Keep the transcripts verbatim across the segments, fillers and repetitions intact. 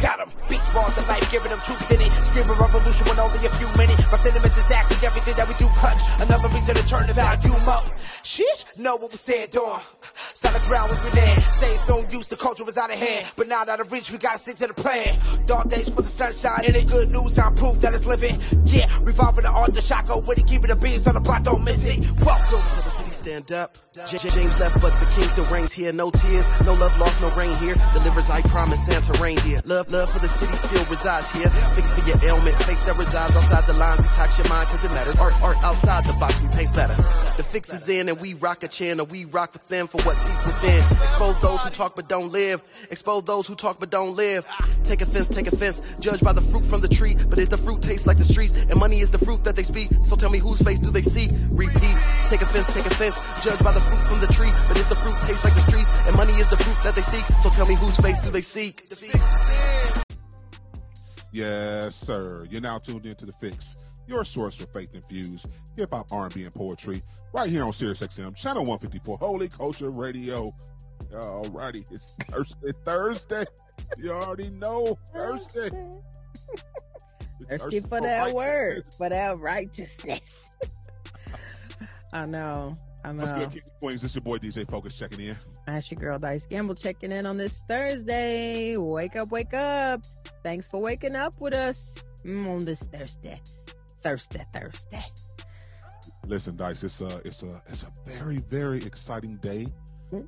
Got him. Beats, bars, and life, giving them truth in it. Screaming revolution in only a few minutes. My sentiments exactly everything that we do clutch. Another reason to turn the volume up. Shit, know what we stand on. Solid ground when we land. Say it's no use, the culture is out of hand. But now out of reach, we gotta stick to the plan. Dark days with the sunshine and the good news, I'm proof that it's living. Yeah, revolving the art, the shako, with it, keeping the beans on the block, don't miss it. Welcome to the city, stand up. J- James left, but the king still reigns here. No tears, no love lost, no rain here. Delivers, I promise, Santa rain here. Love, love for the city still resides here. Fix for your ailment, faith that resides outside the lines. Detox your mind, cause it matters. Art, art outside the box, we paint better. The Fix is in and we rock a channel. We rock with them for what's deep within. Expose those who talk but don't live. Expose those who talk but don't live. Take offense, take offense. Judge by the fruit from the tree. But if the fruit tastes like the streets, and money is the fruit that they speak, so tell me whose face do they see? Repeat. Take offense, take offense. Judge by the fruit from the tree. But if the fruit tastes like the streets, and money is the fruit that they seek, so tell me whose face do they seek? The Fix is in. Yes, sir. You're now tuned in to The Fix, your source for faith-infused hip-hop, R and B, and poetry, right here on SiriusXM, Channel one fifty-four, Holy Culture Radio. All righty, it's Thursday. Thursday. You already know, Thursday. Thirsty for that word, for that righteousness. I know, I know. What's good, King Queens? This is your boy, D J Focus, checking in. That's your girl, Dice Gamble, checking in on this Thursday. Wake up, wake up. Thanks for waking up with us mm, on this Thursday. Thursday, Thursday. Listen, Dice, it's a, it's a, it's a very, very exciting day. Um,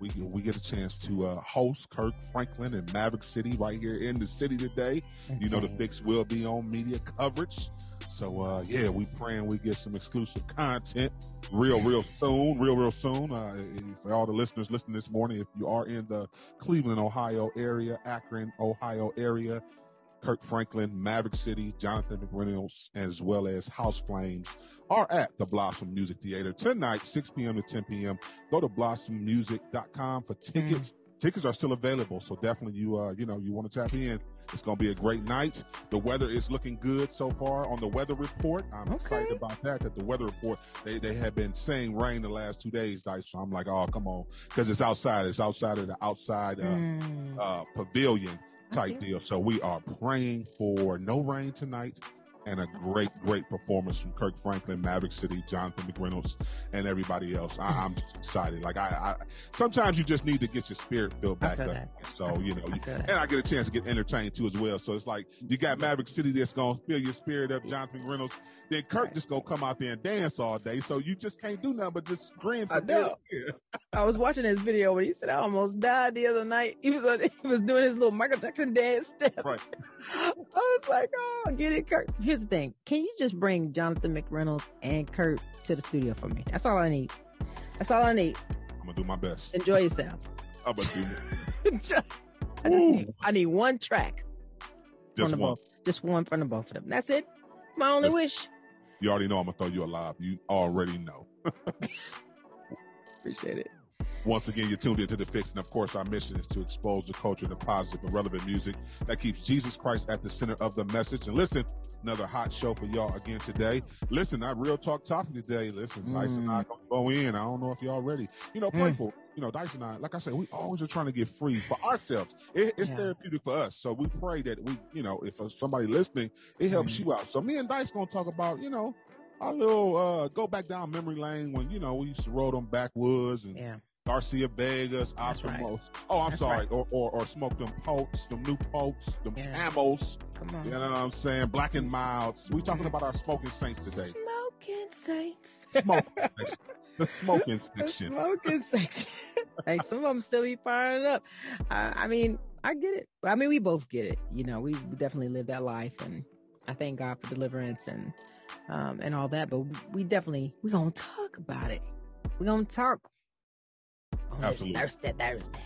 we we get a chance to uh, host Kirk Franklin in Maverick City right here in the city today. That's you know, right. The Fix will be on media coverage. So, uh, yeah, we praying we get some exclusive content real, real soon, real, real soon. Uh, for all the listeners listening this morning, if you are in the Cleveland, Ohio area, Akron, Ohio area, Kirk Franklin, Maverick City, Jonathan McReynolds, as well as House Flames are at the Blossom Music Theater tonight, six p.m. to ten p.m. Go to Blossom Music dot com for tickets. Mm. Tickets are still available, so definitely you uh you know you want to tap in. It's gonna be a great night. The weather is looking good so far on the weather report. I'm okay. excited about that. That the weather report they they have been saying rain the last two days, Dice. So I'm like, oh come on, because it's outside. It's outside of the outside uh, mm. uh, pavilion. Type deal. So we are praying for no rain tonight and a great, great performance from Kirk Franklin, Maverick City, Jonathan McReynolds, and everybody else. I, I'm just excited. Like I, I, sometimes you just need to get your spirit built back up. That. So, you know, I you, and I get a chance to get entertained too as well. So it's like you got Maverick City that's going to fill your spirit up, Jonathan McReynolds. Then Kirk right. just going to come out there and dance all day. So you just can't do nothing but just grin for dear life. I was watching his video when he said, I almost died the other night. He was on, he was doing his little Michael Jackson dance steps. Right. I was like, oh, get it, Kirk. Here's the thing. Can you just bring Jonathan McReynolds and Kirk to the studio for me? That's all I need. That's all I need. I'm going to do my best. Enjoy yourself. I'm going to do it. just, I, just need, I need one track. Just one. Both, just one from the both of them. That's it. My only That's, wish. You already know I'm going to throw you a live. You already know. Appreciate it. Once again, you're tuned into The Fix, and of course, our mission is to expose the culture to positive and relevant music that keeps Jesus Christ at the center of the message. And listen, another hot show for y'all again today. Listen, our real talk topic today. Listen, mm. Dice and I gonna go in. I don't know if y'all ready. You know, playful. Mm. You know, Dice and I, like I said, we always are trying to get free for ourselves. It, it's yeah. therapeutic for us. So we pray that we, you know, if somebody listening, it helps mm. you out. So me and Dice gonna talk about, you know, our little uh, go back down memory lane when, you know, we used to roll them backwoods and. Yeah. Garcia Vegas, Oscar right. Most. Oh, I'm That's sorry. Right. Or, or or smoke them pokes, them new pokes, them yeah. Camos. Come on. You know what I'm saying? Black and Milds. We're talking about our smoking saints today. Smoking saints. Smoking saints. The smoking section. The smoking section. Like some of them still be firing up. Uh, I mean, I get it. I mean, we both get it. You know, we definitely live that life, and I thank God for deliverance and um and all that. But we definitely we're gonna talk about it. We're gonna talk. Absolutely. Thursday, Thursday.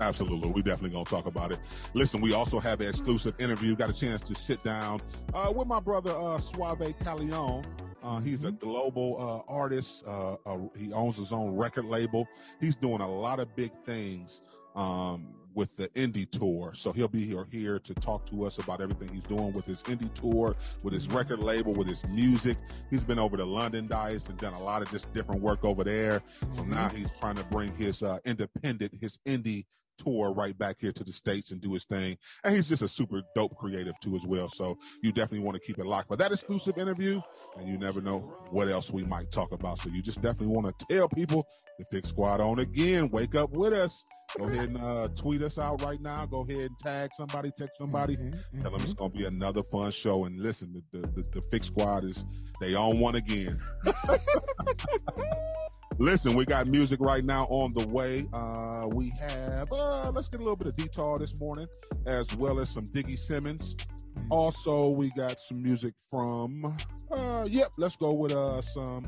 Absolutely. We definitely going to talk about it. Listen, we also have an exclusive interview. Got a chance to sit down uh, with my brother, uh, Suave Calione. Uh, he's a global uh, artist. Uh, uh, he owns his own record label. He's doing a lot of big things um, with the indie tour. So he'll be here, here to talk to us about everything he's doing with his indie tour, with his record label, with his music. He's been over to Londonderry and done a lot of just different work over there. So now he's trying to bring his uh, independent, his indie tour right back here to the States and do his thing. And he's just a super dope creative too as well. So you definitely want to keep it locked. But that exclusive interview, and you never know what else we might talk about. So you just definitely want to tell people the Thick Squad on again. Wake up with us. Go ahead and uh, tweet us out right now. Go ahead and tag somebody, text somebody. Mm-hmm, mm-hmm. Tell them it's going to be another fun show. And listen, the, the, the, the Thick Squad is, they on one again. Listen, we got music right now on the way. Uh, we have, uh, let's get a little bit of Detail this morning, as well as some Diggy Simmons. Also, we got some music from, uh, yep, let's go with uh, some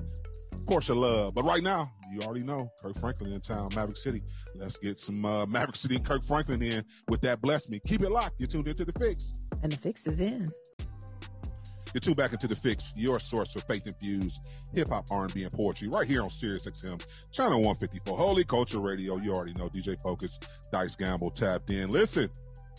Portia Love. But right now, you already know, Kirk Franklin in town, Maverick City. Let's get some uh, Maverick City and Kirk Franklin in with that Bless Me. Keep it locked. You're tuned into The Fix. And The Fix is in. You're tuned back into The Fix, your source for faith-infused hip-hop, R and B, and poetry, right here on SiriusXM, Channel one fifty-four, Holy Culture Radio. You already know, D J Focus, Dice Gamble, Tapped In. Listen,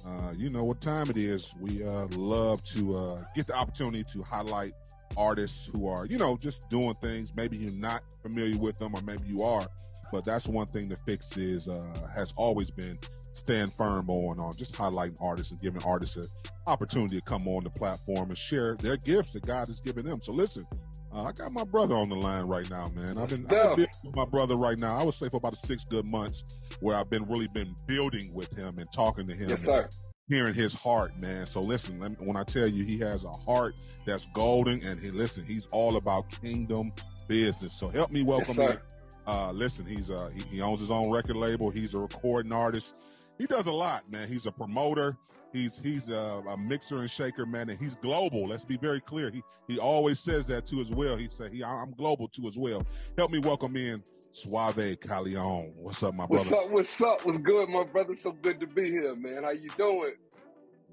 uh, you know what time it is. We uh, love to uh, get the opportunity to highlight artists who are, you know, just doing things. Maybe you're not familiar with them, or maybe you are, but that's one thing The Fix is uh, has always been stand firm on, on just highlighting artists and giving artists an opportunity to come on the platform and share their gifts that God has given them. So listen, uh, I got my brother on the line right now, man. I've been, I've been with my brother right now. I would say for about six good months where I've been really been building with him and talking to him. Yes, sir. Hearing his heart, man. So listen, let me, when I tell you he has a heart that's golden, and he, listen, he's all about kingdom business. So help me welcome yes, him. Uh, listen, he's uh, he, he owns his own record label. He's a recording artist. He does a lot, man. He's a promoter. He's he's a, a mixer and shaker, man, and he's global. Let's be very clear. He he always says that too as well. He said, he, I'm global too as well. Help me welcome in Suave Calione. What's up, my brother? What's up? What's up? What's good, my brother? So good to be here, man. How you doing?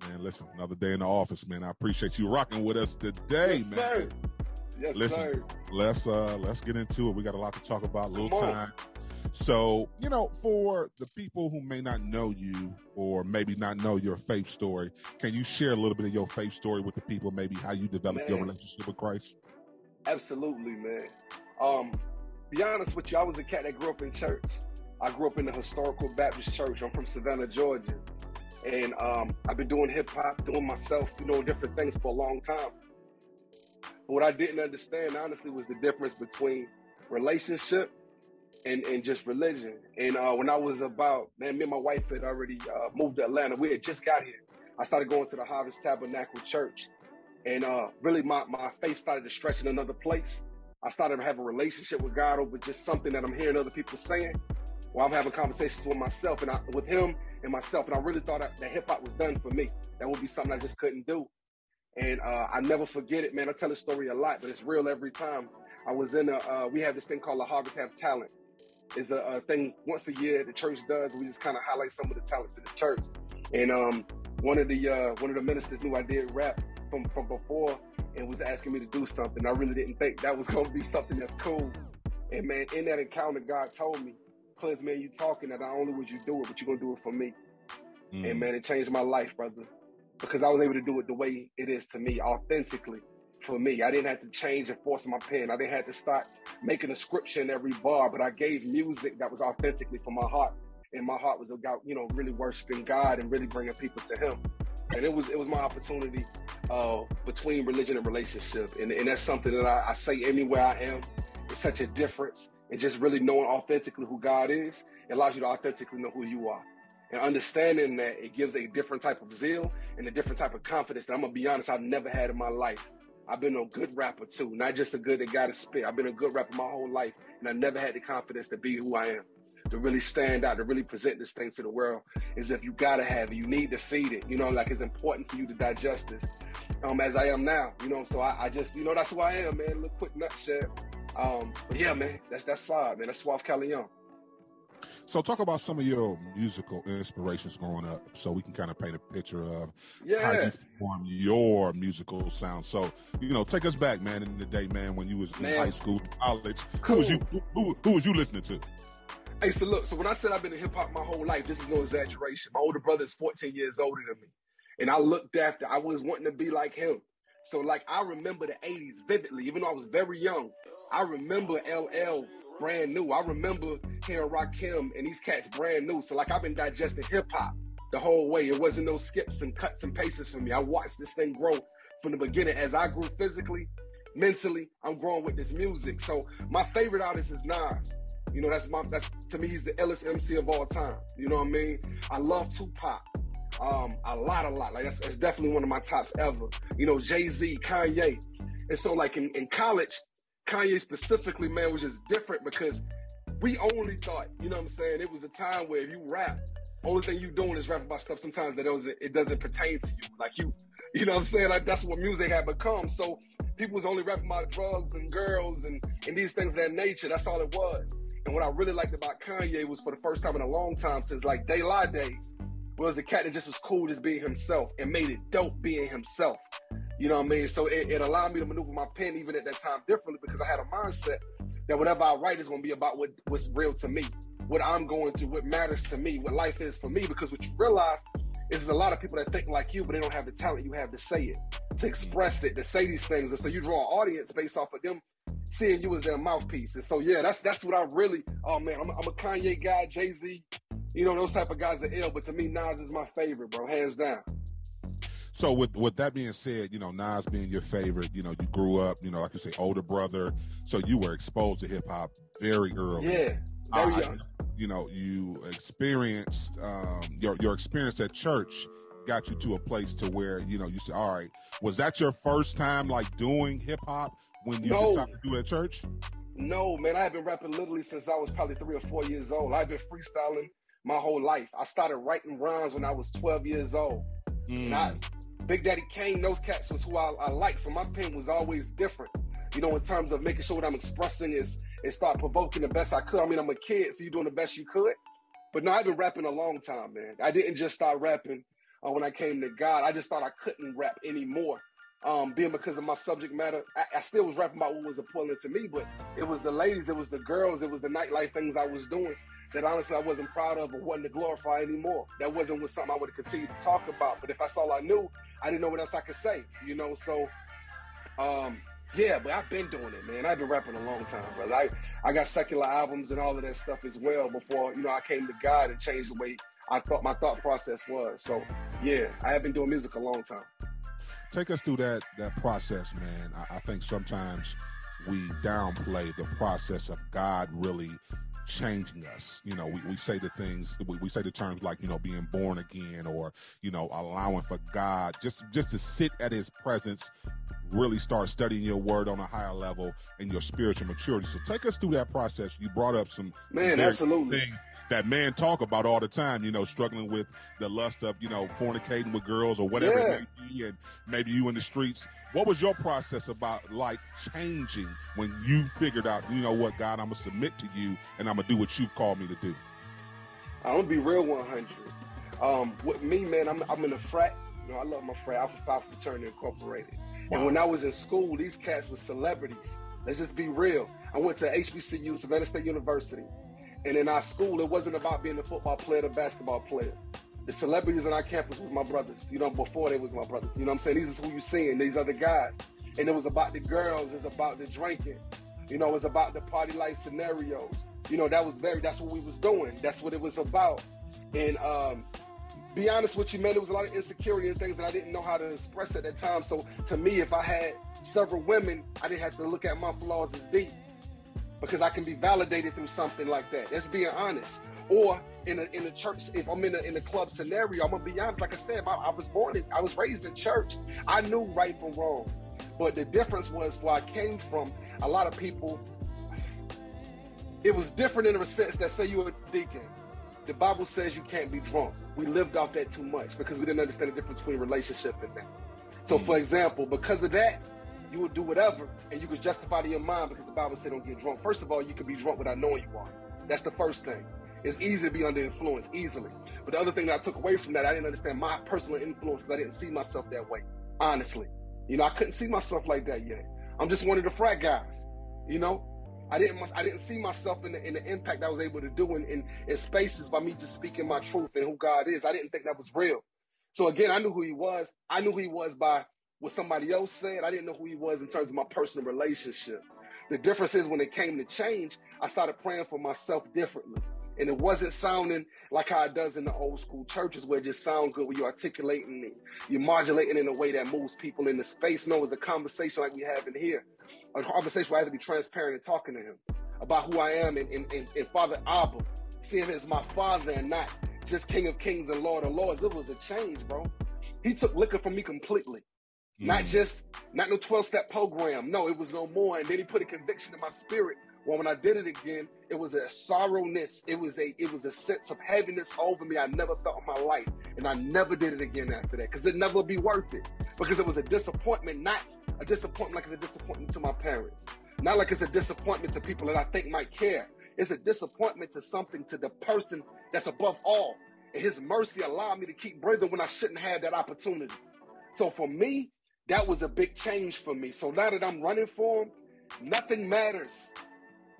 Man, listen, another day in the office, man. I appreciate you rocking with us today, yes, man. Sir. Yes, listen, sir. Let's uh, let's get into it. We got a lot to talk about. A little time. So, you know, for the people who may not know you or maybe not know your faith story, can you share a little bit of your faith story with the people, maybe how you developed man. your relationship with Christ? Absolutely, man. Um, be honest with you, I was a cat that grew up in church. I grew up in the historical Baptist church. I'm from Savannah, Georgia. And um, I've been doing hip hop, doing myself, you know, different things for a long time. But what I didn't understand, honestly, was the difference between relationship And, and just religion. And uh, when I was about, man, me and my wife had already uh, moved to Atlanta. We had just got here. I started going to the Harvest Tabernacle Church. And uh, really, my, my faith started to stretch in another place. I started to have a relationship with God over just something that I'm hearing other people saying. Well, I'm having conversations with myself and I, with him and myself. And I really thought that, that hip hop was done for me. That would be something I just couldn't do. And uh, I never forget it, man. I tell this story a lot, but it's real every time. I was in a, uh, we have this thing called the Harvest Have Talent. It's a, a thing once a year the church does. We just kind of highlight some of the talents of the church. And um, one of the uh, one of the ministers knew I did rap from, from before and was asking me to do something. I really didn't think that was going to be something that's cool. And man, in that encounter, God told me, Cleanse, man, you talking that not only would you do it, but you're going to do it for me. Mm. And man, it changed my life, brother, because I was able to do it the way it is to me, authentically. For me, I didn't have to change and force my pen. I didn't have to start making a scripture in every bar, but I gave music that was authentically from my heart. And my heart was about, you know, really worshiping God and really bringing people to him. And it was it was my opportunity uh, between religion and relationship. And, and that's something that I, I say anywhere I am. It's such a difference. And just really knowing authentically who God is, it allows you to authentically know who you are. And understanding that it gives a different type of zeal and a different type of confidence that, I'm going to be honest, I've never had in my life. I've been a good rapper too, not just a good that got to spit. I've been a good rapper my whole life, and I never had the confidence to be who I am, to really stand out, to really present this thing to the world. As if you gotta have it, you need to feed it. You know, like it's important for you to digest this, um, as I am now. You know, so I, I just, you know, that's who I am, man. A little quick nutshell. Um, but yeah, man, that's that's Saad, man. That's Suave Calione. So talk about some of your musical inspirations growing up so we can kind of paint a picture of yeah. how you form your musical sound. So, you know, take us back, man, in the day, man, when you was man. in high school, college. Cool. Who was you who, who was you listening to? Hey, so look, so when I said I've been in hip-hop my whole life, this is no exaggeration. My older brother is fourteen years older than me. And I looked after, I was wanting to be like him. So, like, I remember the eighties vividly, even though I was very young. I remember L L brand new. I remember hearing Rakim and these cats brand new. So, like, I've been digesting hip-hop the whole way. It wasn't no skips and cuts and paces for me. I watched this thing grow from the beginning. As I grew physically, mentally, I'm growing with this music. So, my favorite artist is Nas. You know, that's my, that's, to me, he's the illest M C of all time. You know what I mean? I love Tupac. Um, a lot, a lot. Like, that's, that's definitely one of my tops ever. You know, Jay-Z, Kanye. And so, like, in, in college, Kanye specifically, man, was just different because we only thought, you know what I'm saying? It was a time where if you rap, only thing you doing is rap about stuff sometimes that doesn't, it doesn't pertain to you. Like, you, you know what I'm saying? Like, that's what music had become. So, people was only rapping about drugs and girls and, and these things of that nature. That's all it was. And what I really liked about Kanye was for the first time in a long time since like De La days, where it was a cat that just was cool just being himself and made it dope being himself. You know what I mean? So it, it allowed me to maneuver my pen even at that time differently because I had a mindset that whatever I write is going to be about what, what's real to me, what I'm going through, what matters to me, what life is for me. Because what you realize is there's a lot of people that think like you, but they don't have the talent you have to say it, to express it, to say these things. And so you draw an audience based off of them seeing you as their mouthpiece. And so, yeah, that's that's what I really, oh, man, I'm, I'm a Kanye guy, Jay-Z, you know, those type of guys are ill. But to me, Nas is my favorite, bro, hands down. So with, with that being said, you know, Nas being your favorite, you know, you grew up, you know, like you say, older brother. So you were exposed to hip-hop very early. Yeah, very uh, young. You know, you experienced, um, your, your experience at church got you to a place to where, you know, you said, all right, was that your first time, like, doing hip-hop? When you no. decided to do it at church? No, man, I have been rapping literally since I was probably three or four years old. I've been freestyling my whole life. I started writing rhymes when I was twelve years old. Mm. And I, Big Daddy Kane, those cats was who I, I liked, so my pen was always different, you know, in terms of making sure what I'm expressing is, is start provoking the best I could. I mean, I'm a kid, so you're doing the best you could. But no, I've been rapping a long time, man. I didn't just start rapping uh, when I came to God. I just thought I couldn't rap anymore. Um, being because of my subject matter, I, I still was rapping about what was important to me, but it was the ladies, it was the girls, it was the nightlife things I was doing that honestly I wasn't proud of or wanted to glorify anymore. That wasn't was something I would continue to talk about, but if that's all I knew, I didn't know what else I could say, you know, so, um, yeah, but I've been doing it, man. I've been rapping a long time, brother. I, I got secular albums and all of that stuff as well before, you know, I came to God and changed the way I thought my thought process was. So, yeah, I have been doing music a long time. Take us through that that process, man. I, I think sometimes we downplay the process of God really changing us. You know, we, we say the things, we, we say the terms like, you know, being born again or, you know, allowing for God just, just to sit at his presence, really start studying your word on a higher level and your spiritual maturity. So take us through that process. You brought up some, man, some absolutely. Things that men talk about all the time, you know, struggling with the lust of, you know, fornicating with girls or whatever yeah. it may be, and maybe you in the streets. What was your process about, like, changing when you figured out, you know what, God, I'm going to submit to you and I'm going to do what you've called me to do? I'm going to be real one hundred. Um, with me, man, I'm, I'm in a frat. You know, I love my frat, Alpha Phi Fraternity Incorporated. Wow. And when I was in school, these cats were celebrities. Let's just be real. I went to H B C U, Savannah State University. And in our school, it wasn't about being a football player, the basketball player. The celebrities on our campus was my brothers, you know, before they was my brothers. You know what I'm saying? These is who you seeing, these other guys. And it was about the girls, it's about the drinking. You know, it's about the party life scenarios. You know, that was very, that's what we was doing. That's what it was about. And um, be honest with you, man, there was a lot of insecurity and things that I didn't know how to express at that time. So to me, if I had several women, I didn't have to look at my flaws as deep, because I can be validated through something like that. That's being honest. Or in a, in a church, if I'm in a, in a club scenario, I'm gonna be honest. Like I said, I, I was born in, I was raised in church. I knew right from wrong. But the difference was where I came from, a lot of people, it was different in a sense that say you were a deacon. The Bible says you can't be drunk. We lived off that too much because we didn't understand the difference between relationship and that. So for example, because of that, you would do whatever, and you could justify it in your mind because the Bible said don't get drunk. First of all, you could be drunk without knowing you are. That's the first thing. It's easy to be under influence, easily. But the other thing that I took away from that, I didn't understand my personal influence because I didn't see myself that way, honestly. You know, I couldn't see myself like that yet. I'm just one of the frat guys, you know? I didn't I didn't see myself in the, in the impact I was able to do in, in, in spaces by me just speaking my truth and who God is. I didn't think that was real. So again, I knew who he was. I knew who he was by what somebody else said. I didn't know who he was in terms of my personal relationship. The difference is when it came to change, I started praying for myself differently. And it wasn't sounding like how it does in the old school churches where it just sounds good, where you're articulating it, you're modulating in a way that moves people in the space. No, it's a conversation like we have in here. A conversation where I have to be transparent and talking to him about who I am and, and, and, and Father Abba, seeing him as my father and not just King of Kings and Lord of Lords. It was a change, bro. He took liquor from me completely. Mm. Not just, not no twelve-step program. No, it was no more. And then he put a conviction in my spirit. Well, when I did it again, it was a sorrowness. It was a it was a sense of heaviness over me I never felt in my life. And I never did it again after that because it never be worth it. Because it was a disappointment, not a disappointment like it's a disappointment to my parents. Not like it's a disappointment to people that I think might care. It's a disappointment to something, to the person that's above all. And his mercy allowed me to keep breathing when I shouldn't have that opportunity. So for me, that was a big change for me. So now that I'm running for him, nothing matters.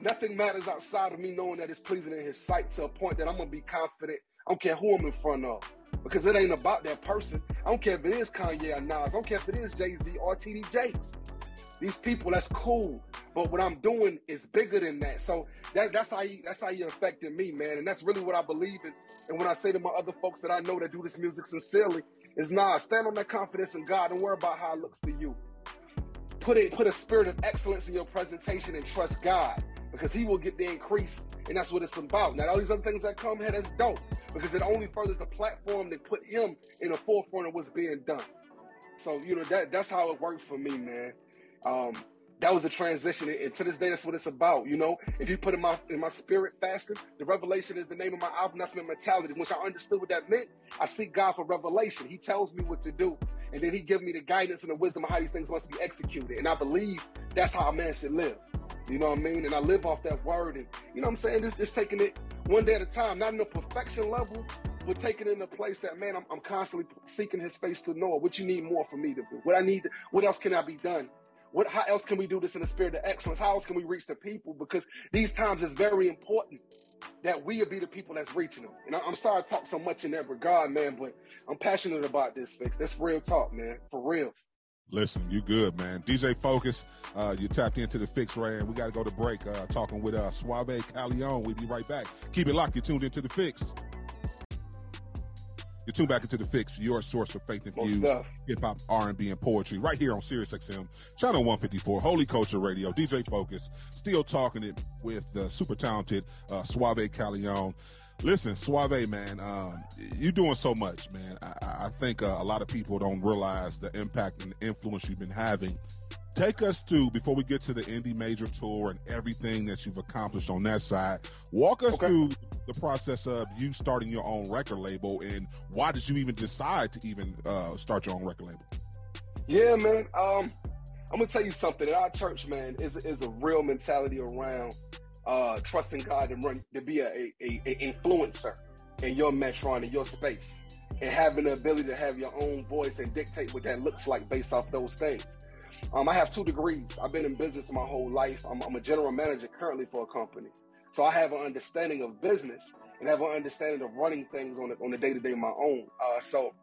Nothing matters outside of me knowing that it's pleasing in his sight to a point that I'm going to be confident. I don't care who I'm in front of because it ain't about that person. I don't care if it is Kanye or Nas. I don't care if it is Jay-Z or T D Jakes. These people, that's cool. But what I'm doing is bigger than that. So that, that's how you, that's how you affected me, man. And that's really what I believe in. And when I say to my other folks that I know that do this music sincerely, is nah, stand on that confidence in God. Don't worry about how it looks to you. Put it, put a spirit of excellence in your presentation and trust God. Because he will get the increase, and that's what it's about. Now, all these other things that come here, that's dope. Because it only furthers the platform that put him in the forefront of what's being done. So, you know, that that's how it worked for me, man. Um, that was a transition, and to this day, that's what it's about, you know? If you put in my, in my spirit fasting, the revelation is the name of my album, that's my mentality. Once I understood what that meant, I seek God for revelation. He tells me what to do, and then he gives me the guidance and the wisdom of how these things must be executed. And I believe that's how a man should live. You know what I mean? And I live off that word. And you know what I'm saying? This is taking it one day at a time, not in a perfection level, but taking it in a place that, man, I'm, I'm constantly seeking his face to know what you need more for me to do. What I need, to, what else can I be done? What, how else can we do this in the spirit of excellence? How else can we reach the people? Because these times it's very important that we be the people that's reaching them. And I, I'm sorry I talk so much in that regard, man, but I'm passionate about this, Fix. That's real talk, man, for real. Listen, you good, man. D J Focus, uh, you tapped into the Fix, Ray, and we got to go to break uh, talking with uh, Suave Calione. We'll be right back. Keep it locked. You're tuned into the Fix. You're tuned back into the Fix, your source of faith infused hip-hop, R and B, and poetry right here on SiriusXM, Channel one fifty-four, Holy Culture Radio, D J Focus, still talking it with the uh, super talented uh, Suave Calione. Listen, Suave, man, um, you're doing so much, man. I, I think uh, a lot of people don't realize the impact and the influence you've been having. Take us through, before we get to the Indie Major Tour and everything that you've accomplished on that side, walk us okay. through the process of you starting your own record label, and why did you even decide to even uh, start your own record label? Yeah, man, um, I'm going to tell you something. In our church, man, is is a real mentality around Uh, trusting God to run to be a, a, a influencer in your metron, in your space, and having the ability to have your own voice and dictate what that looks like based off those things. Um, I have two degrees. I've been in business my whole life. I'm, I'm a general manager currently for a company, so I have an understanding of business and have an understanding of running things on the, on the day-to-day my own. Uh, so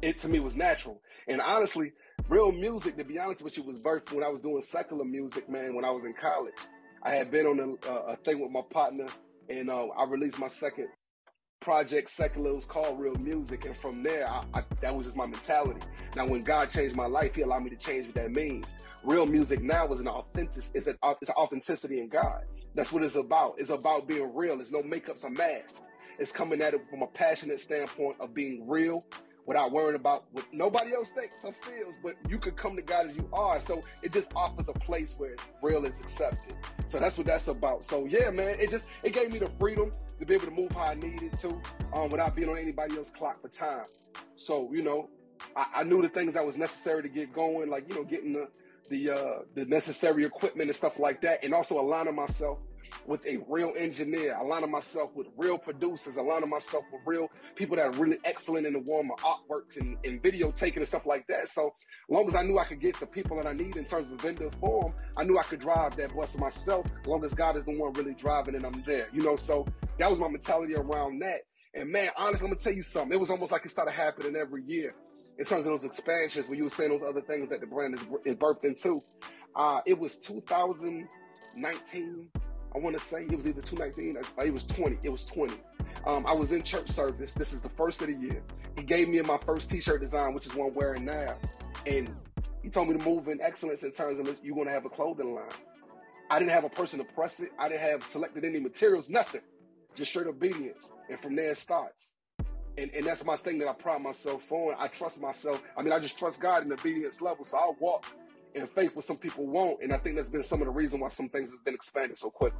it to me was natural, and honestly, real music, to be honest with you, was birthed when I was doing secular music, man. When I was in college, I had been on a, uh, a thing with my partner, and uh, I released my second project, secular. It was called Real Music, and from there, I, I, that was just my mentality. Now, when God changed my life, he allowed me to change what that means. Real music now is an authentic, it's an, it's an authenticity in God. That's what it's about. It's about being real. There's no makeups or masks. It's coming at it from a passionate standpoint of being real, without worrying about what nobody else thinks or feels, but you could come to God as you are. So it just offers a place where real is accepted. So that's what that's about. So yeah, man, it just, it gave me the freedom to be able to move how I needed to, um, without being on anybody else's clock for time. So, you know, I, I knew the things that was necessary to get going, like, you know, getting the, the, uh, the necessary equipment and stuff like that, and also aligning myself with a real engineer, aligning myself with real producers, aligning myself with real people that are really excellent in the realm of artworks and, and video taking and stuff like that. So as long as I knew I could get the people that I need in terms of vendor form, I knew I could drive that bus myself, as long as God is the one really driving and I'm there, you know? So that was my mentality around that. And man, honestly, I'm gonna tell you something. It was almost like it started happening every year in terms of those expansions when you were saying those other things that the brand is, is birthed into. Uh, it was two thousand nineteen, I want to say it was either two nineteen or it was twenty. It was twenty. Um, I was in church service. This is the first of the year. He gave me my first t-shirt design, which is one I'm wearing now. And he told me to move in excellence in terms of you're going to have a clothing line. I didn't have a person to press it. I didn't have selected any materials, nothing. Just straight obedience. And from there it starts. And, and that's my thing that I pride myself on. I trust myself. I mean, I just trust God in the obedience level. So I'll walk in faith what some people won't. And I think that's been some of the reason why some things have been expanded so quickly.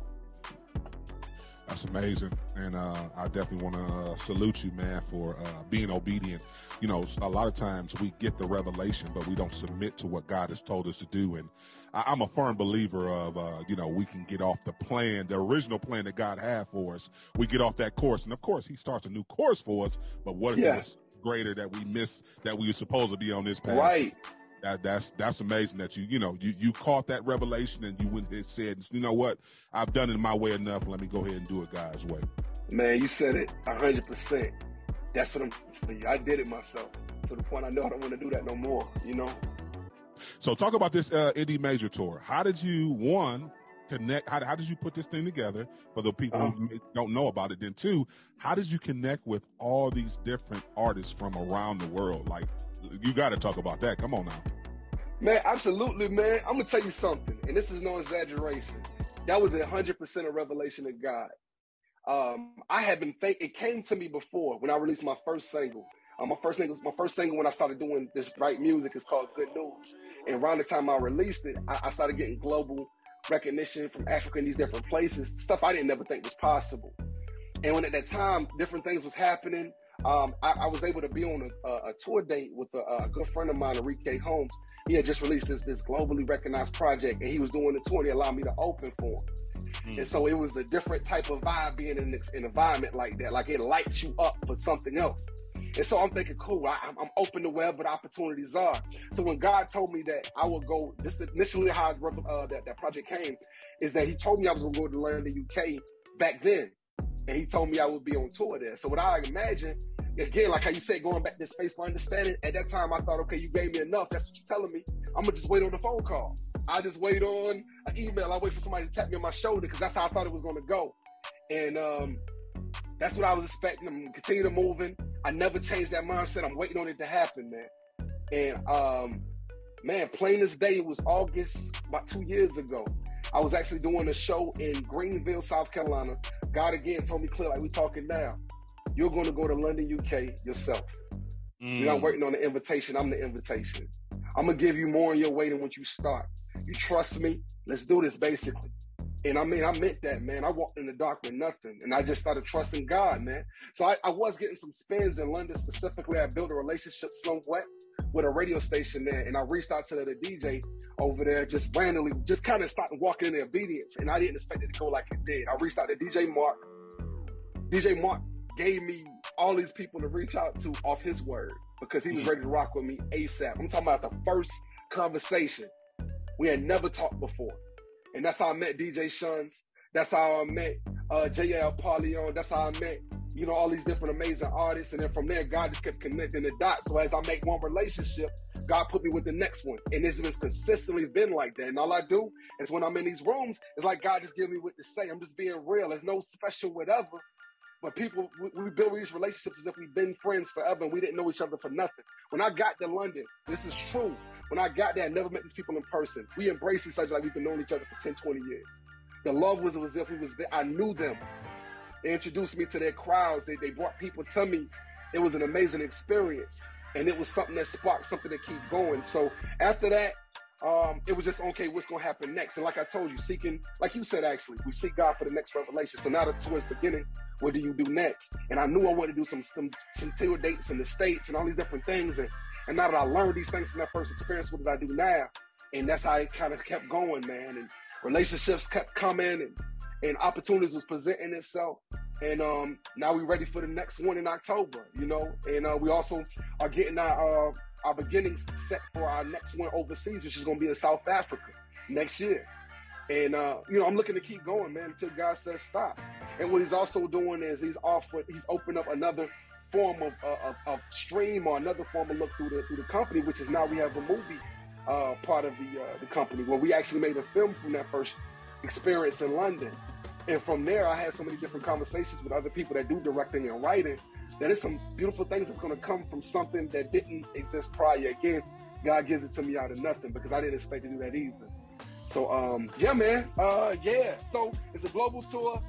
That's amazing. And uh, I definitely want to uh, salute you, man, for uh, being obedient. You know, a lot of times we get the revelation, but we don't submit to what God has told us to do. And I- I'm a firm believer of, uh, you know, we can get off the plan, the original plan that God had for us. We get off that course. And of course, he starts a new course for us. But what if yeah. it was greater that we missed, that we were supposed to be on this path? Right. That, that's that's amazing that you, you know, you, you caught that revelation and you went and said, you know what, I've done it my way enough. Let me go ahead and do it God's way. Man, you said it one hundred percent. That's what I'm saying. I did it myself to the point I know I don't want to do that no more, you know? So talk about this uh, Indie Major Tour. How did you, one, connect? How, how did you put this thing together for the people uh-huh. who don't know about it? Then two, how did you connect with all these different artists from around the world? Like, you got to talk about that. Come on now. Man, absolutely, man. I'm going to tell you something, and this is no exaggeration. That was one hundred percent a revelation of God. Um, I had been thinking, it came to me before when I released my first single. Um, my first single, my first single when I started doing this right music is called Good News. And around the time I released it, I, I started getting global recognition from Africa and these different places, stuff I didn't ever think was possible. And when at that time, different things was happening, Um, I, I was able to be on a, a, a tour date with a, a good friend of mine, Enrique Holmes. He had just released this, this globally recognized project, and he was doing the tour, and he allowed me to open for him. Mm. And so it was a different type of vibe being in an environment like that. Like, it lights you up for something else. And so I'm thinking, cool, I, I'm open to wherever the opportunities are. So when God told me that I would go, this initially how uh, that, that project came, is that he told me I was going to go to London, U K back then. And he told me I would be on tour there. So what I imagine, again, like how you said, going back to this space for understanding, at that time I thought, okay, you gave me enough. That's what you're telling me. I'm going to just wait on the phone call. I just wait on an email. I wait for somebody to tap me on my shoulder because that's how I thought it was going to go. And um, that's what I was expecting. I'm going to continue to moving. I never changed that mindset. I'm waiting on it to happen, man. And um, man, plain as day, it was August about two years ago. I was actually doing a show in Greenville, South Carolina. God again told me clear, like we talking now, you're going to go to London, U K yourself. Mm. You're not waiting on the invitation. I'm the invitation. I'm going to give you more in your way than what you start. You trust me. Let's do this, basically. And I mean, I meant that, man. I walked in the dark with nothing. And I just started trusting God, man. So I, I was getting some spins in London specifically. I built a relationship somewhat with a radio station there. And I reached out to the, the D J over there just randomly, just kind of started walking in obedience. And I didn't expect it to go like it did. I reached out to D J Mark. D J Mark gave me all these people to reach out to off his word because he was ready to rock with me ASAP. I'm talking about the first conversation. We had never talked before. And that's how I met D J Shuns. That's how I met uh, J L Palion. That's how I met, you know, all these different amazing artists. And then from there, God just kept connecting the dots. So as I make one relationship, God put me with the next one. And it's just consistently been like that. And all I do is when I'm in these rooms, it's like God just gives me what to say. I'm just being real. There's no special whatever. But people, we, we build these relationships as if we've been friends forever and we didn't know each other for nothing. When I got to London, this is true. When I got there, I never met these people in person. We embraced each other like we've been knowing each other for ten, twenty years. The love was, it was as if we was there. I knew them. They introduced me to their crowds. They, they brought people to me. It was an amazing experience. And it was something that sparked something to keep going. So after that, um, it was just, okay, what's going to happen next? And like I told you, seeking, like you said, actually, we seek God for the next revelation. So now that towards the beginning, what do you do next? And I knew I wanted to do some some, some tour dates in the States and all these different things. And, and now that I learned these things from that first experience, what did I do now? And that's how it kind of kept going, man. And relationships kept coming. And and opportunities was presenting itself. And um, now we're ready for the next one in October, you know. And uh, we also are getting our uh, our beginnings set for our next one overseas, which is going to be in South Africa next year. And uh, you know, I'm looking to keep going, man, until God says stop. And what he's also doing is he's offered, he's opened up another form of, uh, of of stream or another form of look through the through the company, which is now we have a movie uh, part of the uh, the company where we actually made a film from that first experience in London. And from there, I had so many different conversations with other people that do directing and writing that it's some beautiful things that's going to come from something that didn't exist prior. Again, God gives it to me out of nothing because I didn't expect to do that either. So, um, yeah, man. Uh, yeah. So it's a global tour.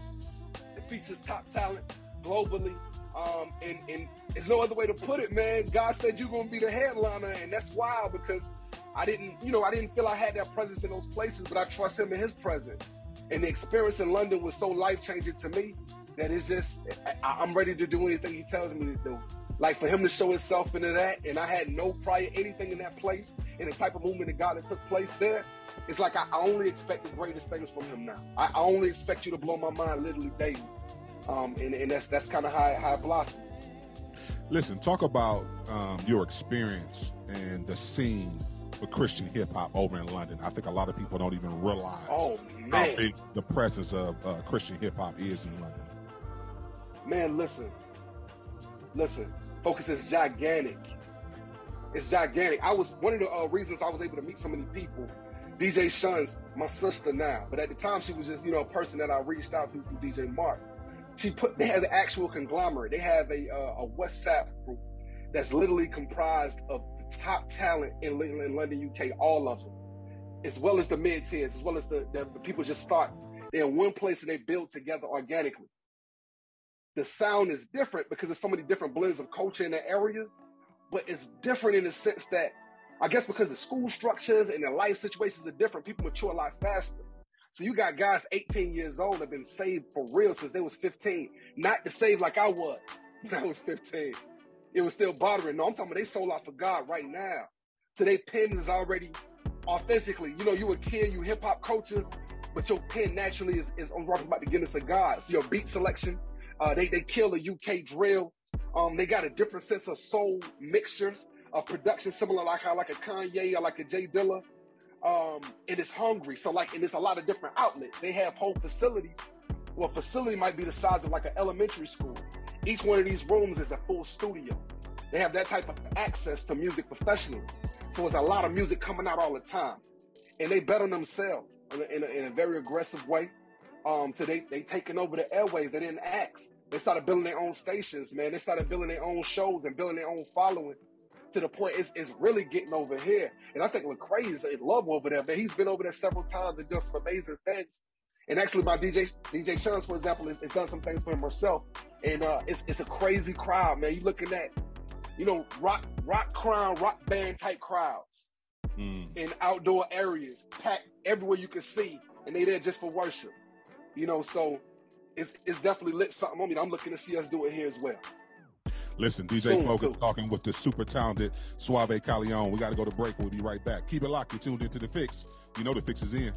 It features top talent globally. Um, and, and there's no other way to put it, man. God said you're going to be the headliner. And that's wild because I didn't, you know, I didn't feel I had that presence in those places, but I trust him in his presence. And the experience in London was so life-changing to me that it's just, I, I'm ready to do anything he tells me to do. Like for him to show himself into that, and I had no prior anything in that place, and the type of movement of God that took place there, it's like I, I only expect the greatest things from him now. I, I only expect you to blow my mind literally daily. Um, and, and that's that's kind of how, how it blossomed. Listen, talk about um, your experience and the scene for Christian hip-hop over in London. I think a lot of people don't even realize oh, how big the presence of uh, Christian hip-hop is in London. Man, listen. Listen. Focus is gigantic. It's gigantic. I was one of the uh, reasons I was able to meet so many people. D J Shuns, my sister now, but at the time she was just, you know, a person that I reached out through, through D J Mark. She put, they have an actual conglomerate. They have a, uh, a WhatsApp group that's literally comprised of top talent in, in London, U K, all of them, as well as the mid-tiers, as well as the, the, the people just start. They're in one place and they build together organically. The sound is different because there's so many different blends of culture in the area, but it's different in the sense that, I guess because the school structures and the life situations are different, people mature a lot faster. So you got guys eighteen years old that have been saved for real since they was fifteen. Not to save like I was when I was fifteen. It was still bothering. No, I'm talking about they sold out for God right now. So their pen is already authentically, you know, you a kid, you hip hop culture, but your pen naturally is, is I'm talking about the goodness of God. So your beat selection, uh, they, they kill a U K drill. Um, they got a different sense of soul mixtures of production, similar like how like a Kanye or like a Jay Dilla. Um, and it's hungry. So like, and it's a lot of different outlets. They have whole facilities. Well, a facility might be the size of like an elementary school. Each one of these rooms is a full studio. They have that type of access to music professionals. So it's a lot of music coming out all the time. And they bet on themselves in a, in a, in a very aggressive way. Um, so they, they taking over the airways. They didn't ask. They started building their own stations, man. They started building their own shows and building their own following to the point it's, it's really getting over here. And I think Lecrae is in love over there, man. He's been over there several times and done some amazing things. And actually, my D J D J Shuns, for example, has done some things for him herself. And uh, it's it's a crazy crowd, man. You're looking at, you know, rock rock crown, rock band type crowds mm. in outdoor areas, packed everywhere you can see, and they there just for worship, you know. So it's it's definitely lit something on me. I'm looking to see us do it here as well. Listen, D J Pogan talking with the super talented Suave Calione. We got to go to break. We'll be right back. Keep it locked. You're tuned into The Fix. You know The Fix is in.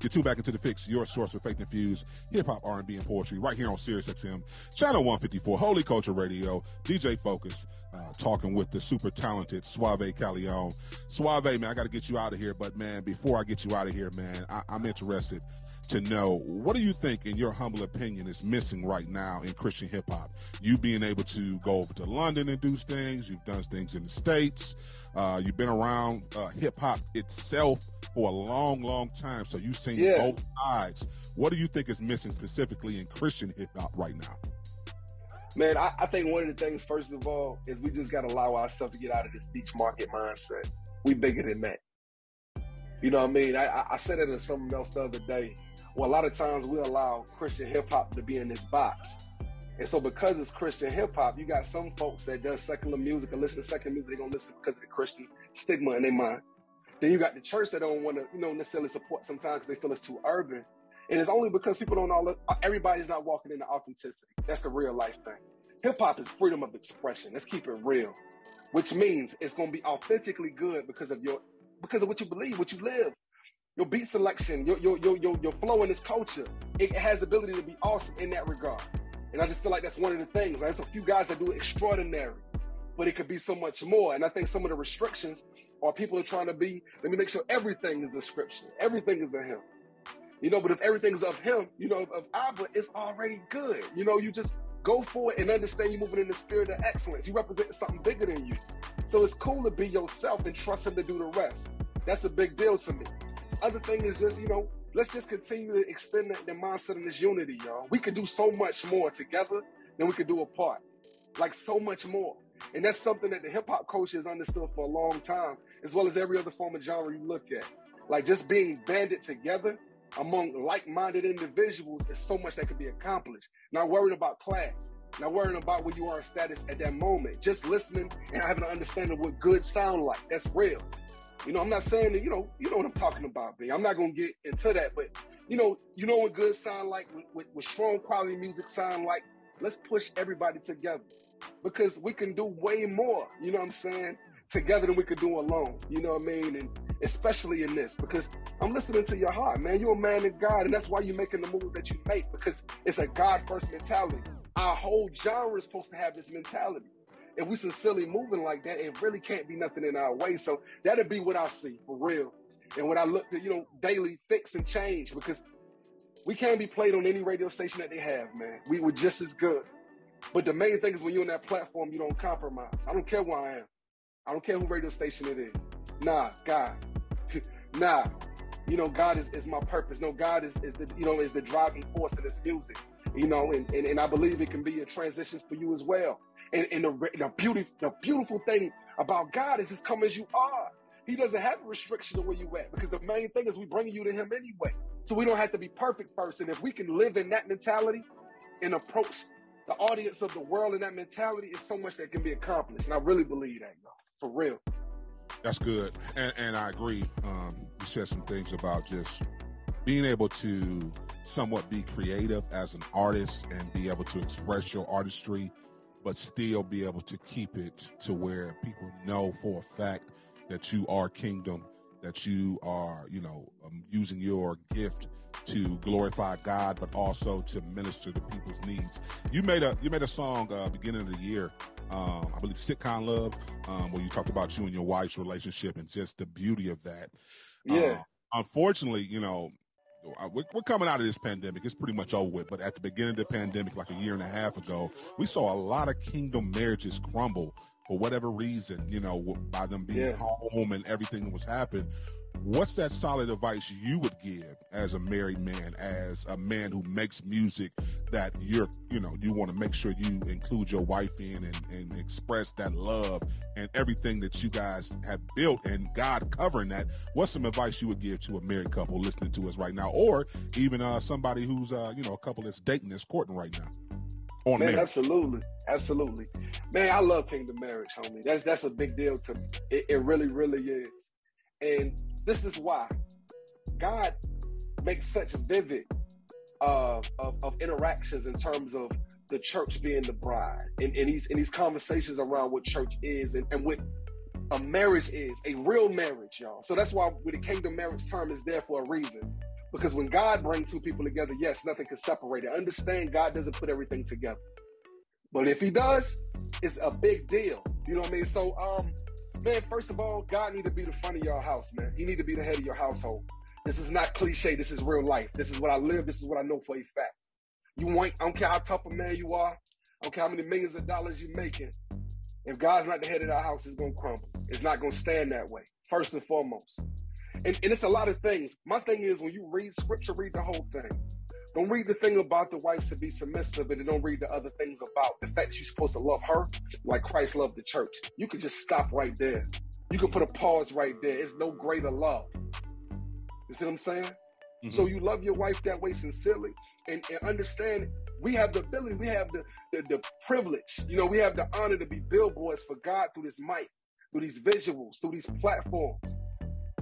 You're tuned back into The Fix, your source of faith-infused hip-hop, R and B, and poetry, right here on SiriusXM, Channel one fifty-four, Holy Culture Radio, D J Focus, uh, talking with the super talented Suave Calione. Suave, man, I got to get you out of here. But, man, before I get you out of here, man, I- I'm interested to know, what do you think, in your humble opinion, is missing right now in Christian hip-hop? You being able to go over to London and do things, you've done things in the States, uh, you've been around uh, hip-hop itself for a long, long time, so you've seen yeah. both sides. What do you think is missing specifically in Christian hip-hop right now? Man, I, I think one of the things, first of all, is we just got to allow ourselves to get out of this niche market mindset. We bigger than that. You know what I mean? I, I said it in something else the other day. Well, a lot of times we allow Christian hip-hop to be in this box. And so because it's Christian hip-hop, you got some folks that does secular music or listen to secular music, they're going to listen because of the Christian stigma in their mind. Then you got the church that don't want to, you know, necessarily support sometimes because they feel it's too urban. And it's only because people don't all, everybody's not walking into authenticity. That's the real life thing. Hip-hop is freedom of expression. Let's keep it real, which means it's going to be authentically good because of your, because of what you believe, what you live. your beat selection, your your your your, your flow in this culture, it has the ability to be awesome in that regard. And I just feel like that's one of the things. Like, there's a few guys that do extraordinary, but it could be so much more. And I think some of the restrictions are people are trying to be, let me make sure everything is a scripture, everything is in him. You know, but if everything's of him, you know, of Abba, it's already good. You know, you just go for it and understand you're moving in the spirit of excellence. You represent something bigger than you. So it's cool to be yourself and trust him to do the rest. That's a big deal to me. Other thing is just, you know, let's just continue to extend the, the mindset and this unity, y'all. We could do so much more together than we could do apart. Like, so much more. And that's something that the hip-hop culture has understood for a long time, as well as every other form of genre you look at. Like, just being banded together among like-minded individuals is so much that could be accomplished. Not worrying about class, not worrying about where you are in status at that moment. Just listening and having an understanding of what good sound like. That's real. You know, I'm not saying that, you know, you know what I'm talking about, B. I'm not going to get into that, but you know, you know what good sound like, what, what strong quality music sound like. Let's push everybody together because we can do way more, you know what I'm saying, together than we could do alone, you know what I mean? And especially in this, because I'm listening to your heart, man. You're a man of God, and that's why you're making the moves that you make, because it's a God-first mentality. Our whole genre is supposed to have this mentality. If we sincerely moving like that, it really can't be nothing in our way. So that'll be what I see, for real. And what I look to, you know, daily fix and change, because we can't be played on any radio station that they have, man. We were just as good. But the main thing is when you're on that platform, you don't compromise. I don't care where I am. I don't care who radio station it is. Nah, God. Nah. You know, God is, is my purpose. No, God is, is the, you know, is the driving force of this music. You know, and, and, and I believe it can be a transition for you as well. And, and the, the, beauty, the beautiful thing about God is just come as you are. He doesn't have a restriction of where you at, because the main thing is we bringing you to him anyway. So we don't have to be perfect first. And if we can live in that mentality and approach the audience of the world in that mentality, it's so much that can be accomplished. And I really believe that, y'all, for real. That's good. And, and I agree. Um, you said some things about just being able to somewhat be creative as an artist and be able to express your artistry, but still be able to keep it to where people know for a fact that you are kingdom, that you are, you know, um, using your gift to glorify God, but also to minister to people's needs. You made a you made a song uh, beginning of the year, um, I believe Sitcon Love, um, where you talked about you and your wife's relationship and just the beauty of that. Yeah. Uh, unfortunately, you know, we're coming out of this pandemic. It's pretty much over with. But at the beginning of the pandemic, like a year and a half ago, we saw a lot of kingdom marriages crumble for whatever reason, you know, by them being yeah. home and everything that was happening. What's that solid advice you would give as a married man, as a man who makes music that you're, you know, you want to make sure you include your wife in and, and express that love and everything that you guys have built and God covering that? What's some advice you would give to a married couple listening to us right now, or even uh, somebody who's, uh, you know, a couple that's dating, that's courting right now? On man, marriage. Absolutely. Absolutely. Man, I love kingdom marriage, homie. That's, that's a big deal to me. It, it really, really is. And this is why God makes such vivid uh, of, of interactions in terms of the church being the bride, and, and, he's, and these conversations around what church is and, and what a marriage is, a real marriage, y'all. So that's why the kingdom marriage term is there for a reason. Because when God brings two people together, yes, nothing can separate it. Understand God doesn't put everything together. But if he does, it's a big deal. You know what I mean? So, um, man, first of all, God need to be the front of your house, man. He need to be the head of your household. This is not cliche. This is real life. This is what I live. This is what I know for a fact. You want, I don't care how tough a man you are. I don't care how many millions of dollars you're making. If God's not the head of that house, it's going to crumble. It's not going to stand that way, first and foremost. And, and it's a lot of things. My thing is, when you read scripture, read the whole thing. Don't read the thing about the wife should be submissive, and then don't read the other things about the fact you're supposed to love her like Christ loved the church. You could just stop right there. You could put a pause right there. It's no greater love. You see what I'm saying? Mm-hmm. So you love your wife that way sincerely, and, and understand we have the ability, we have the, the, the privilege, you know, we have the honor to be billboards for God through this mic, through these visuals, through these platforms.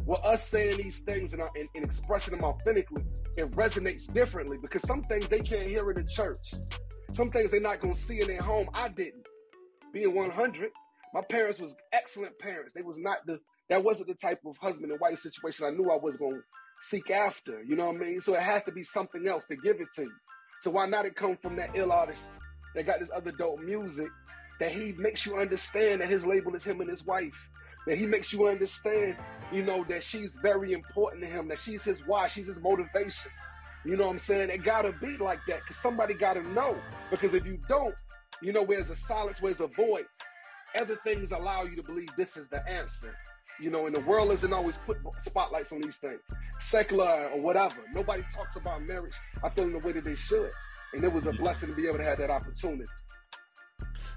Well, us saying these things and, and, and expressing them authentically, it resonates differently, because some things they can't hear in the church. Some things they're not going to see in their home. I didn't. Being one hundred, my parents was excellent parents. They was not the, that wasn't the type of husband and wife situation I knew I was going to seek after, you know what I mean? So it has to be something else to give it to you. So why not it come from that ill artist that got this other dope music, that he makes you understand that his label is him and his wife, that he makes you understand, you know, that she's very important to him, that she's his why, she's his motivation. You know what I'm saying? It gotta be like that, because somebody gotta know. Because if you don't, you know, where's a silence, where's a void, other things allow you to believe this is the answer. You know, and the world doesn't always put spotlights on these things, secular or whatever. Nobody talks about marriage, I feel, in the way that they should. And it was a yeah. blessing to be able to have that opportunity.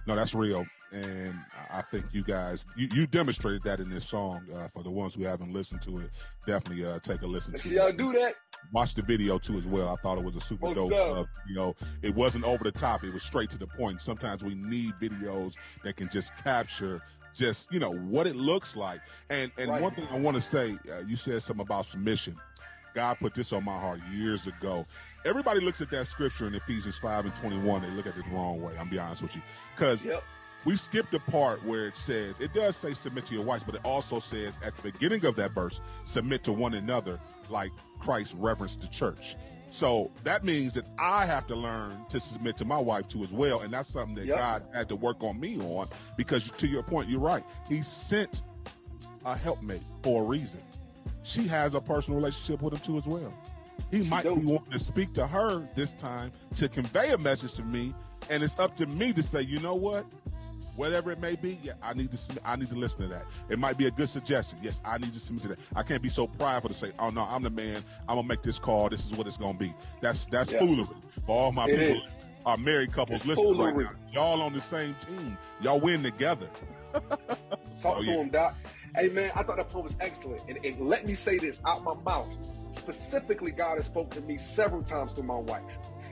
No, that's real. And I think you guys, you, you demonstrated that in this song. Uh, for the ones who haven't listened to it, definitely uh, take a listen to it. Y'all do that. Watch the video too as well. I thought it was a super oh, dope. Uh, you know, it wasn't over the top. It was straight to the point. Sometimes we need videos that can just capture just, you know, what it looks like. And and right. one thing I want to say, uh, you said something about submission. God put this on my heart years ago. Everybody looks at that scripture in Ephesians five and twenty-one. They look at it the wrong way. I'm be honest with you, because yep. we skipped the part where it says, it does say submit to your wives, but it also says at the beginning of that verse, submit to one another like Christ reverenced the church. So that means that I have to learn to submit to my wife too as well. And that's something that yep. God had to work on me on, because to your point, you're right. He sent a helpmate for a reason. She has a personal relationship with him too as well. He she might does. be wanting to speak to her this time to convey a message to me. And it's up to me to say, you know what? Whatever it may be, yeah, I need to I need to listen to that. It might be a good suggestion. Yes, I need to submit to that. I can't be so prideful to say, oh no, I'm the man. I'm gonna make this call. This is what it's gonna be. That's that's yeah. foolery for all my it people, is. our married couples it's listening foolery. right now. Y'all on the same team. Y'all win together. Talk so, to yeah. him, Doc. Hey man, I thought that poem was excellent. And, and let me say this out my mouth. Specifically, God has spoken to me several times through my wife.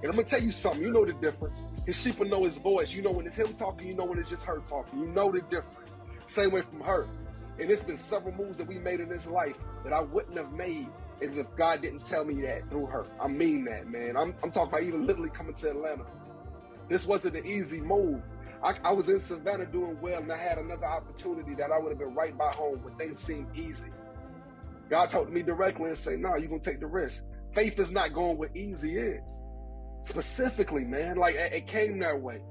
And I'm gonna tell you something, you know the difference. His sheep will know his voice. You know when it's him talking, you know when it's just her talking. You know the difference. Same way from her. And it's been several moves that we made in this life that I wouldn't have made if God didn't tell me that through her. I mean that, man. I'm, I'm talking about even literally coming to Atlanta. This wasn't an easy move. I, I was in Savannah doing well, and I had another opportunity that I would have been right by home, but things seemed easy. God talked to me directly and said, no, you're gonna take the risk. Faith is not going where easy is. Specifically, man, like it came that way.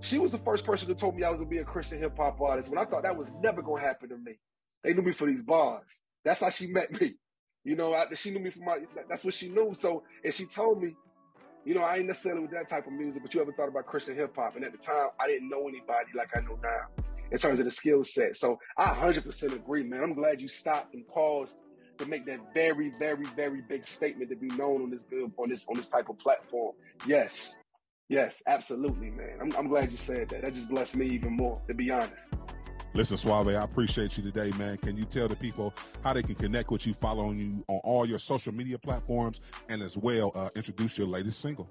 She was the first person who told me I was gonna be a Christian hip hop artist when I thought that was never gonna happen to me. They knew me for these bars. That's how she met me. You know, I, she knew me for my, that's what she knew. So, and she told me, you know, I ain't necessarily with that type of music, but you ever thought about Christian hip hop? And at the time, I didn't know anybody like I know now in terms of the skill set. So I one hundred percent agree, man. I'm glad you stopped and paused to make that very, very, very big statement to be known on this bill, on this on this type of platform. Yes, yes, absolutely, man. I'm, I'm glad you said that. That just blessed me even more, to be honest. Listen, Suave, I appreciate you today, man. Can you tell the people how they can connect with you, following you on all your social media platforms, and as well uh, introduce your latest single?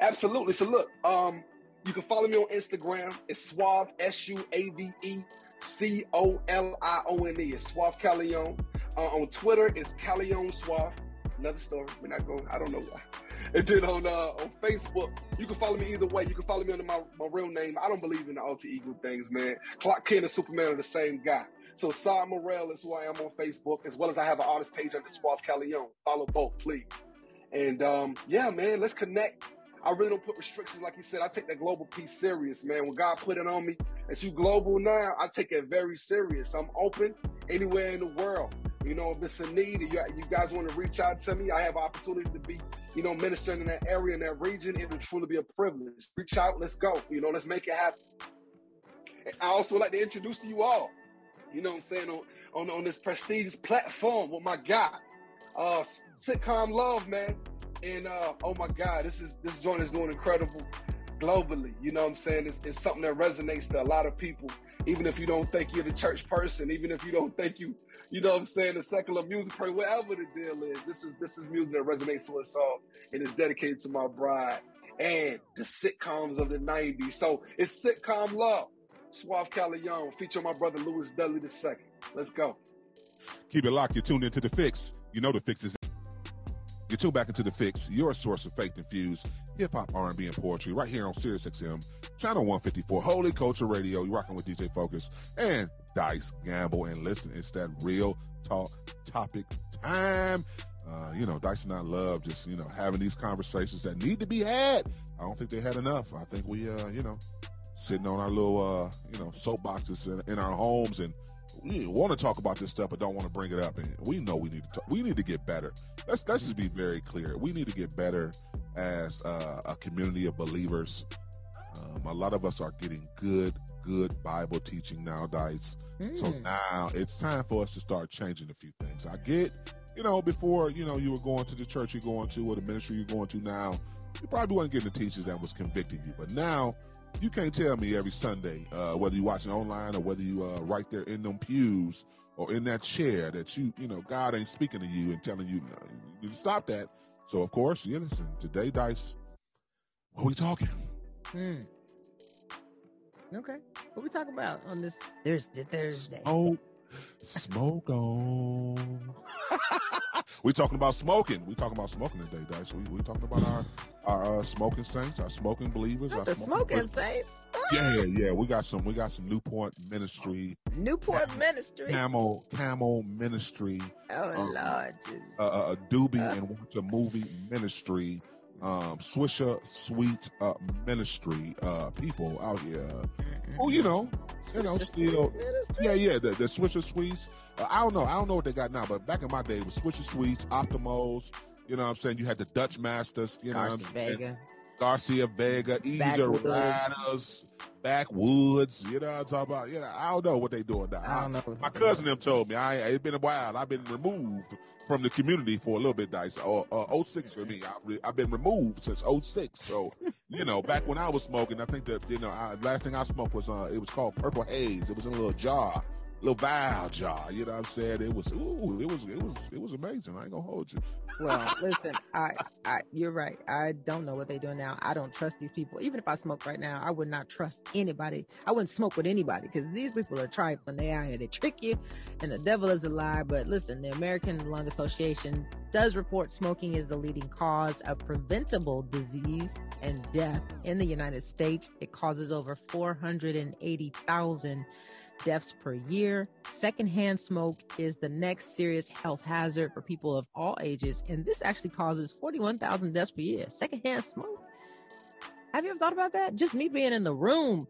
Absolutely. So look, um, you can follow me on Instagram. It's Suave, S U A V E C O L I O N E. It's Suave Calione. Uh, on Twitter, it's Calione Suave. Another story. We're not going, I don't know why. And then on, uh, on Facebook, you can follow me either way. You can follow me under my, my real name. I don't believe in the alter ego things, man. Clark Kent and Superman are the same guy. So Saad Morrell is who I am on Facebook, as well as I have an artist page under Suave Calione. Follow both, please. And um, yeah, man, let's connect. I really don't put restrictions, like you said. I take that global piece serious, man. When God put it on me, that you global now, I take it very serious. I'm open anywhere in the world. You know, if it's a need, you, you guys want to reach out to me, I have an opportunity to be, you know, ministering in that area, in that region. It would truly be a privilege. Reach out, let's go. You know, let's make it happen. And I also would like to introduce to you all, you know what I'm saying, on, on, on this prestigious platform with my guy, uh, Sitcon Love, man. And, uh, oh my God, this is this joint is doing incredible globally. You know what I'm saying? It's, it's something that resonates to a lot of people. Even if you don't think you're the church person, even if you don't think you, you know what I'm saying, the secular music, whatever the deal is, this is this is music that resonates with us all, and it's dedicated to my bride and the sitcoms of the nineties. So it's Sitcon Love, Suave Calione, featuring my brother Louis Dudley the Second. Let's go. Keep it locked. You're tuned into The Fix. You know The Fix is... You're tuned back into The Fix, your source of faith-infused hip-hop, R and B, and poetry, right here on SiriusXM, Channel one fifty-four, Holy Culture Radio. You're rocking with D J Focus and Dice Gamble. And listen, it's that real talk topic time. Uh, you know, Dice and I love just, you know, having these conversations that need to be had. I don't think they had enough. I think we, uh, you know, sitting on our little, uh, you know, soapboxes in, in our homes, and we want to talk about this stuff, but don't want to bring it up. And we know we need to talk. We need to get better. Let's, let's just be very clear. We need to get better as uh, a community of believers. Um, a lot of us are getting good, good Bible teaching now, Dice. Mm. So now it's time for us to start changing a few things. I get, you know, before, you know, you were going to the church you're going to or the ministry you're going to now, you probably wasn't getting the teachers that was convicting you. But now you can't tell me every Sunday, uh, whether you're watching online or whether you uh, right there in them pews or in that chair, that you, you know, God ain't speaking to you and telling you, no, you need to stop that. So, of course, you listen, today, Dice, what are we talking? Hmm. Okay. What we talking about on this Thursday? Thursday. Oh, smoke on. We talking about smoking. We talking about smoking today, Dice. We we talking about our our uh, smoking saints, our smoking believers, our the smoking, smoking saints. Yeah, yeah. We got some. We got some Newport Ministry. Newport Cam- Ministry. Camel Camel Ministry. Oh um, Lord. Uh, uh, Doobie uh. and Watch a Movie Ministry. Um, Swisher Sweet uh, Ministry uh, people out here who, you know, you know, still, yeah, yeah, the, the Swisher Sweets. Uh, I don't know, I don't know what they got now, but back in my day, it was Swisher Sweets, Optimos, you know what I'm saying? You had the Dutch Masters, you Garcia know what I'm saying? Vega. Garcia Vega, Easer Riders, Backwoods, you know what I'm talking about? You know, I don't know what they doing now. I don't know. My cousin them told me, I it's been a while. I've been removed from the community for a little bit, Dice. Or uh, oh six for me. I, I've been removed since oh six. So, you know, back when I was smoking, I think that, you know, I, last thing I smoked was, uh, it was called Purple Haze. It was in a little jar, little vial jar. You know what I'm saying? It was, ooh, it was, it was, it was amazing. I ain't gonna hold you. Well, listen, I, I, you're right. I don't know what they're doing now. I don't trust these people. Even if I smoked right now, I would not trust anybody. I wouldn't smoke with anybody because these people are trifling. They out here, they trick you, and the devil is a lie. But listen, the American Lung Association does report smoking is the leading cause of preventable disease and death in the United States. It causes over four hundred eighty thousand deaths per year. Secondhand smoke is the next serious health hazard for people of all ages, and this actually causes forty-one thousand deaths per year. Secondhand smoke. Have you ever thought about that? Just me being in the room,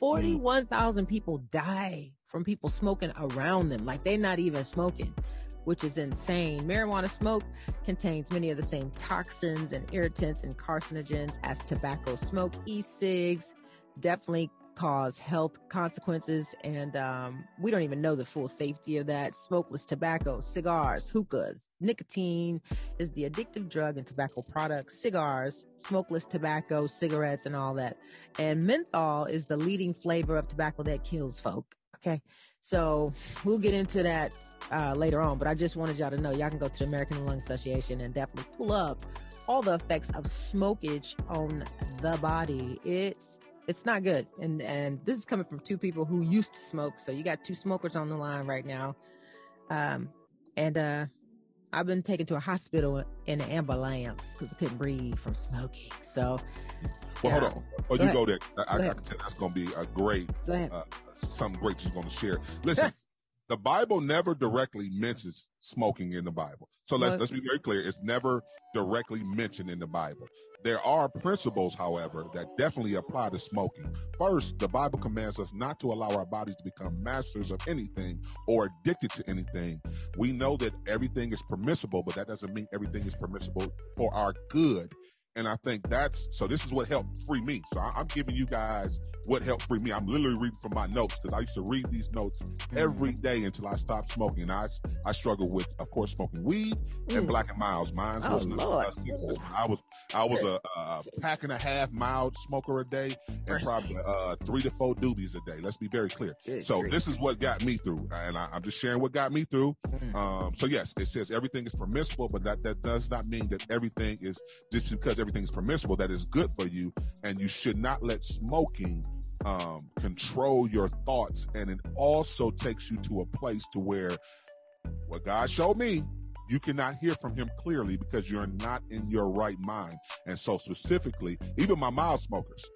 forty-one thousand people die from people smoking around them, like they're not even smoking, which is insane. Marijuana smoke contains many of the same toxins and irritants and carcinogens as tobacco smoke. E-cigs definitely cause health consequences, and um, we don't even know the full safety of that. Smokeless tobacco, cigars, hookahs. Nicotine is the addictive drug in tobacco products, cigars, smokeless tobacco, cigarettes, and all that. And menthol is the leading flavor of tobacco that kills folk. Okay, so we'll get into that uh, later on, but I just wanted y'all to know y'all can go to the American Lung Association and definitely pull up all the effects of smokage on the body. It's It's not good. And and this is coming from two people who used to smoke. So you got two smokers on the line right now. Um, and uh, I've been taken to a hospital in an ambulance because I couldn't breathe from smoking. So. Well, yeah. Hold on. Oh, go you ahead. Go there. I, go I, I can tell that's going to be a great, uh, something great you're going to share. Listen, the Bible never directly mentions smoking in the Bible. So let's, okay. let's be very clear. It's never directly mentioned in the Bible. There are principles, however, that definitely apply to smoking. First, the Bible commands us not to allow our bodies to become masters of anything or addicted to anything. We know that everything is permissible, but that doesn't mean everything is permissible for our good. And I think that's, so this is what helped free me. So I, I'm giving you guys what helped free me. I'm literally reading from my notes because I used to read these notes mm. every day until I stopped smoking. And I, I struggled with, of course, smoking weed mm. and Black and Miles. Mine oh, wasn't, I was, I was a, a pack and a half mile smoker a day and probably uh, three to four doobies a day. Let's be very clear. So this is what got me through. And I, I'm just sharing what got me through. Mm. Um, so yes, it says everything is permissible, but that, that does not mean that everything is just because everything's permissible that is good for you, and you should not let smoking um control your thoughts. And it also takes you to a place to where what God showed me, you cannot hear from him clearly because you're not in your right mind. And so specifically, even my mild smokers,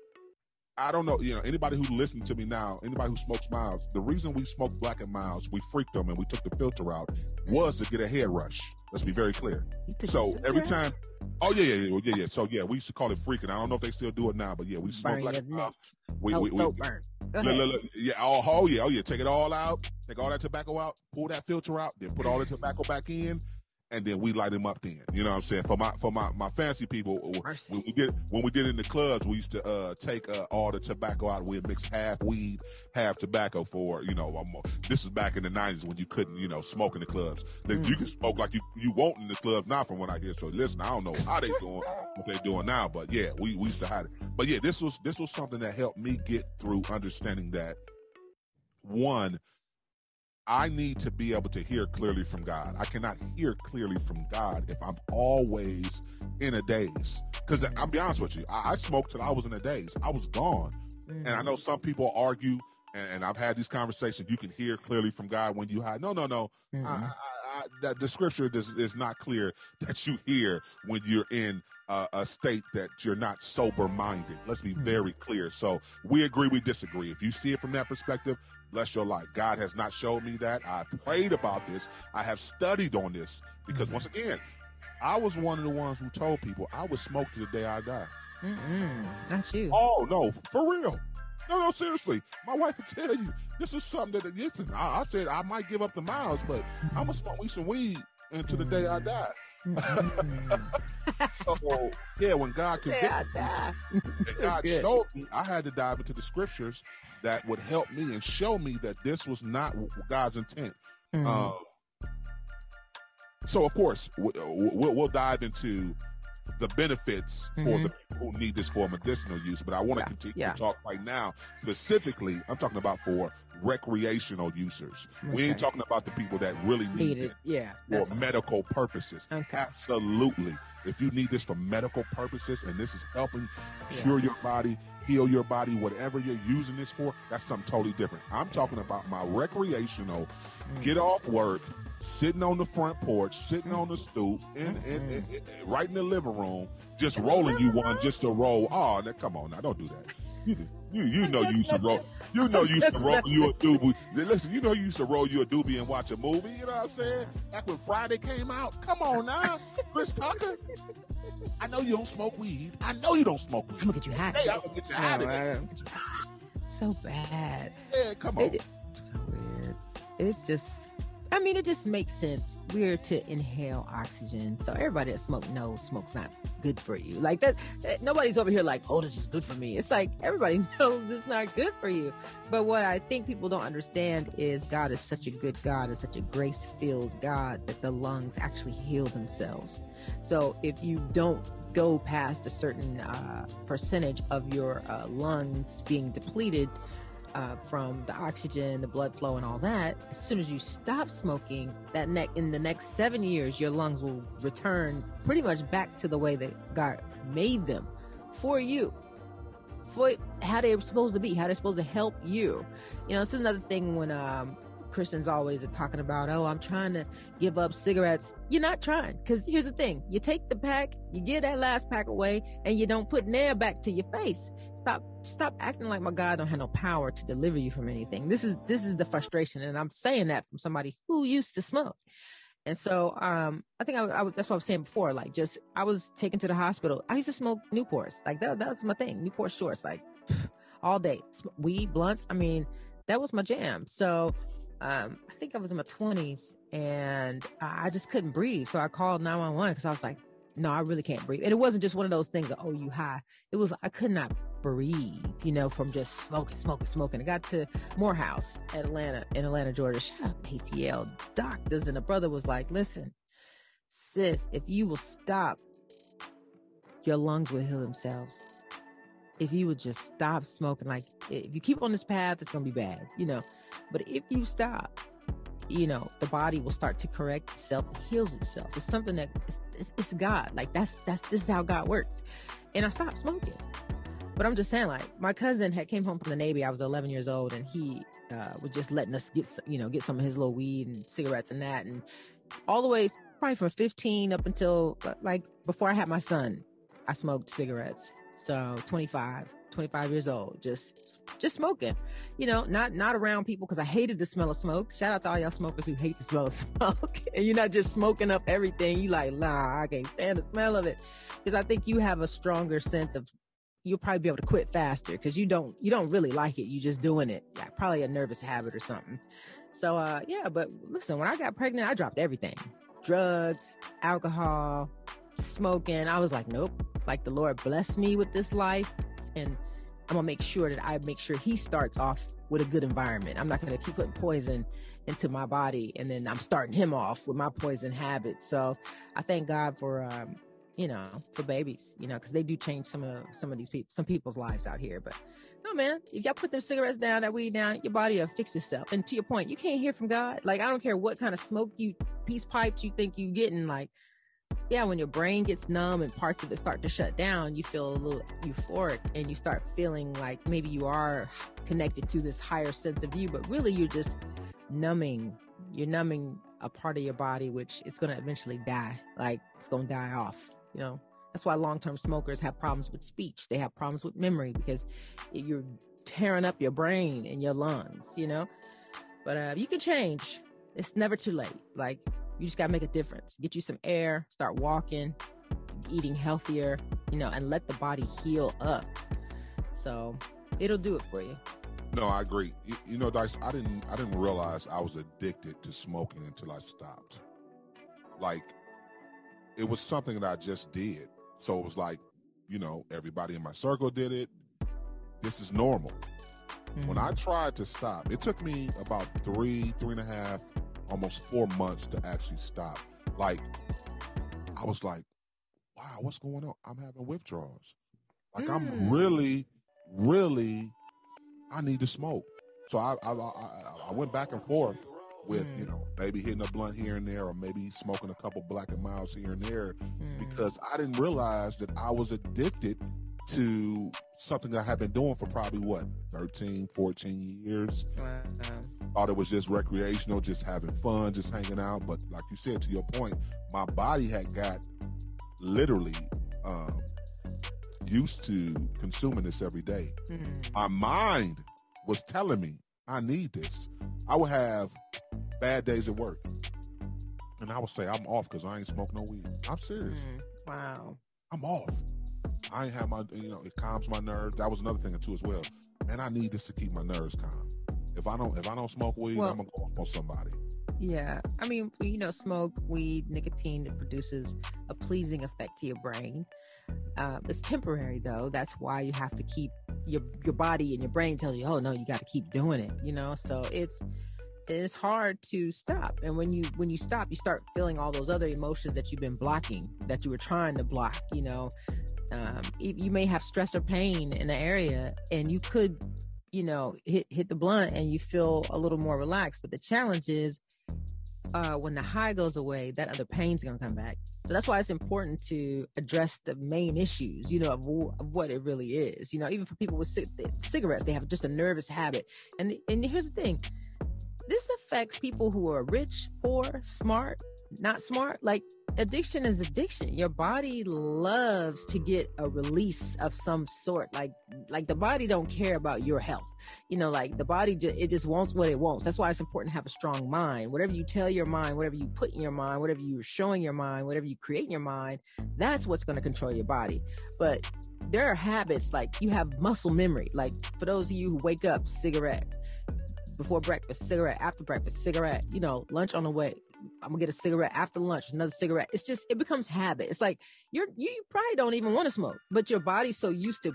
I don't know, you know, anybody who listens to me now, anybody who smokes miles, the reason we smoked Black and Miles, we freaked them and we took the filter out, was to get a hair rush. Let's be very clear. So every time, oh yeah, yeah, yeah, yeah, yeah. So yeah, we used to call it freaking. I don't know if they still do it now, but yeah, we smoked Black and Miles. We, oh, we, we, so we, look, look, look, yeah, oh, oh yeah, oh yeah, take it all out, take all that tobacco out, pull that filter out, then put all the tobacco back in. And then we light him up then. You know what I'm saying? For my for my, my fancy people, when we, did, when we did in the clubs, we used to uh, take uh, all the tobacco out. We'd mix half weed, half tobacco for, you know, um, this is back in the nineties when you couldn't, you know, smoke in the clubs. Mm. You can smoke like you, you want in the clubs now from what I hear. So listen, I don't know how they doing, what they doing now, but yeah, we, we used to hide it. But yeah, this was this was something that helped me get through understanding that, one, I need to be able to hear clearly from God. I cannot hear clearly from God if I'm always in a daze. Because I'll be honest with you, I, I smoked till I was in a daze. I was gone. Mm-hmm. And I know some people argue, and, and I've had these conversations, you can hear clearly from God when you hide. No, no, no. Mm-hmm. I, I, I, that, the scripture does, is not clear that you hear when you're in uh, a state that you're not sober-minded. Let's be mm-hmm. very clear. So we agree, we disagree. If you see it from that perspective, bless your life. God has not showed me that. I prayed about this. I have studied on this because, once again, I was one of the ones who told people I would smoke to the day I die. Mm-mm, not you. Oh, no, for real. No, no, seriously. My wife would tell you, this is something that, listen, I, I said I might give up the miles, but I'm going to smoke me some weed until the day I die. So, yeah, when God convicted me, God showed me, I had to dive into the scriptures that would help me and show me that this was not God's intent. Mm-hmm. Um, so, of course, we'll, we'll dive into the benefits mm-hmm. for the people who need this for medicinal use, but I want to yeah. continue yeah. to talk right now. Specifically, I'm talking about for recreational users. Okay. We ain't talking about the people that really need, need it, it yeah, for medical right. purposes. Okay. Absolutely. If you need this for medical purposes and this is helping yeah. cure your body, heal your body, whatever you're using this for, that's something totally different. I'm talking about my recreational, mm-hmm. get off work, sitting on the front porch, sitting mm-hmm. on the stoop, in, mm-hmm. in, in, in, right in the living room, just rolling you one just to roll. Oh, now, come on now, don't do that. You, you, you know you used to roll. You know you used to roll you a doobie. Listen, you know you used to roll you a doobie and watch a movie. You know what I'm saying? Back when Friday came out. Come on now, Chris Tucker. I know you don't smoke weed. I know you don't smoke weed. I'm gonna get you hot. Hey, I'm gonna get you no, out of here. So bad. Yeah, come on. It, it's so weird. It's just. I mean, it just makes sense. We're to inhale oxygen. So everybody that smokes knows smoke's not good for you. Like that, that, nobody's over here like, oh, this is good for me. It's like everybody knows it's not good for you. But what I think people don't understand is God is such a good God, is such a grace-filled God that the lungs actually heal themselves. So if you don't go past a certain uh, percentage of your uh, lungs being depleted, Uh, from the oxygen, the blood flow, and all that, as soon as you stop smoking, that ne- in the next seven years, your lungs will return pretty much back to the way that God made them for you, for how they're supposed to be, how they're supposed to help you. You know, this is another thing when um, Christians always are talking about, oh, I'm trying to give up cigarettes. You're not trying, because here's the thing. You take the pack, you give that last pack away, and you don't put nail back to your face. Stop stop acting like my God don't have no power to deliver you from anything. This is this is the frustration. And I'm saying that from somebody who used to smoke. And so um, I think I, I, that's what I was saying before. Like just I was taken to the hospital. I used to smoke Newports. Like that, that was my thing. Newport Shorts, like all day. Weed, blunts. I mean, that was my jam. So um, I think I was in my twenties and I just couldn't breathe. So I called nine one one because I was like, no, I really can't breathe. And it wasn't just one of those things that, oh, you high. It was I could not breathe, you know, from just smoking, smoking, smoking. I got to Morehouse, Atlanta, in Atlanta, Georgia. Shout out A T L doctors. And the brother was like, listen, sis, if you will stop, your lungs will heal themselves. If you would just stop smoking, like if you keep on this path, it's going to be bad, you know. But if you stop, you know, the body will start to correct itself, it heals itself. It's something that it's, it's, it's God. Like that's, that's, this is how God works. And I stopped smoking. But I'm just saying, like, my cousin had came home from the Navy. I was eleven years old, and he uh, was just letting us get, you know, get some of his little weed and cigarettes and that. And all the way probably from fifteen up until, like, before I had my son, I smoked cigarettes. So twenty-five twenty-five years old, just just smoking, you know, not not around people because I hated the smell of smoke. Shout out to all y'all smokers who hate the smell of smoke. And you're not just smoking up everything. You like, nah, I can't stand the smell of it. Because I think you have a stronger sense of, you'll probably be able to quit faster because you don't you don't really like it. You just doing it. Yeah, probably a nervous habit or something. So, uh, yeah, but listen, when I got pregnant, I dropped everything. Drugs, alcohol, smoking. I was like, nope. Like, the Lord blessed me with this life, and I'm gonna make sure that I make sure he starts off with a good environment. I'm not gonna keep putting poison into my body, and then I'm starting him off with my poison habits. So I thank God for, um, you know, for babies, you know, because they do change some of some of these people, some people's lives out here. But no, man, if y'all put them cigarettes down, that weed down, your body will fix itself. And to your point, you can't hear from God. Like, I don't care what kind of smoke you, peace pipes you think you getting, like, yeah, when your brain gets numb and parts of it start to shut down, you feel a little euphoric and you start feeling like maybe you are connected to this higher sense of you, but really you're just numbing. You're numbing a part of your body, which it's going to eventually die. Like, it's going to die off, you know? That's why long-term smokers have problems with speech. They have problems with memory because you're tearing up your brain and your lungs, you know? But uh, you can change. It's never too late. Like, you just got to make a difference. Get you some air, start walking, eating healthier, you know, and let the body heal up. So it'll do it for you. No, I agree. You, you know, Dice, I didn't, I didn't realize I was addicted to smoking until I stopped. Like, it was something that I just did. So it was like, you know, everybody in my circle did it. This is normal. Mm-hmm. When I tried to stop, it took me about three, three and a half almost four months to actually stop. Like, I was like, wow, what's going on? I'm having withdrawals. Like, mm. I'm really, really, I need to smoke. So I I, I, I went back and forth with, mm. you know, maybe hitting a blunt here and there, or maybe smoking a couple black and milds here and there, mm. because I didn't realize that I was addicted to something that I had been doing for probably, what, thirteen, fourteen years. Wow. Thought it was just recreational, just having fun, just hanging out. But like you said, to your point, my body had got literally um, used to consuming this every day. Mm-hmm. My mind was telling me, I need this. I would have bad days at work, and I would say, I'm off because I ain't smoking no weed. I'm serious. Mm-hmm. Wow. I'm off. I ain't have my, you know, it calms my nerves. That was another thing too as well. Man, I need this to keep my nerves calm. If I don't, if I don't smoke weed, well, I'm gonna go off on somebody. Yeah, I mean, you know, smoke, weed, nicotine, it produces a pleasing effect to your brain. Uh, it's temporary though. That's why you have to keep your your body and your brain telling you, oh no, you got to keep doing it. You know, so it's it's hard to stop. And when you when you stop, you start feeling all those other emotions that you've been blocking, that you were trying to block. You know. Um, you may have stress or pain in the area, and you could, you know, hit hit the blunt and you feel a little more relaxed. But the challenge is uh, when the high goes away, that other pain's going to come back. So that's why it's important to address the main issues, you know, of, of what it really is. You know, even for people with c- cigarettes, they have just a nervous habit. And and here's the thing. This affects people who are rich, poor, smart, not smart. Like, addiction is addiction. Your body loves to get a release of some sort. Like, like the body don't care about your health. You know, like the body, ju- it just wants what it wants. That's why it's important to have a strong mind. Whatever you tell your mind, whatever you put in your mind, whatever you're showing your mind, whatever you create in your mind, that's what's going to control your body. But there are habits, like you have muscle memory. Like, for those of you who wake up, cigarette. Before breakfast, cigarette. After breakfast, cigarette. You know, lunch on the way, I'm gonna get a cigarette. After lunch, another cigarette. It's just, it becomes habit. It's like you're you probably don't even want to smoke, but your body's so used to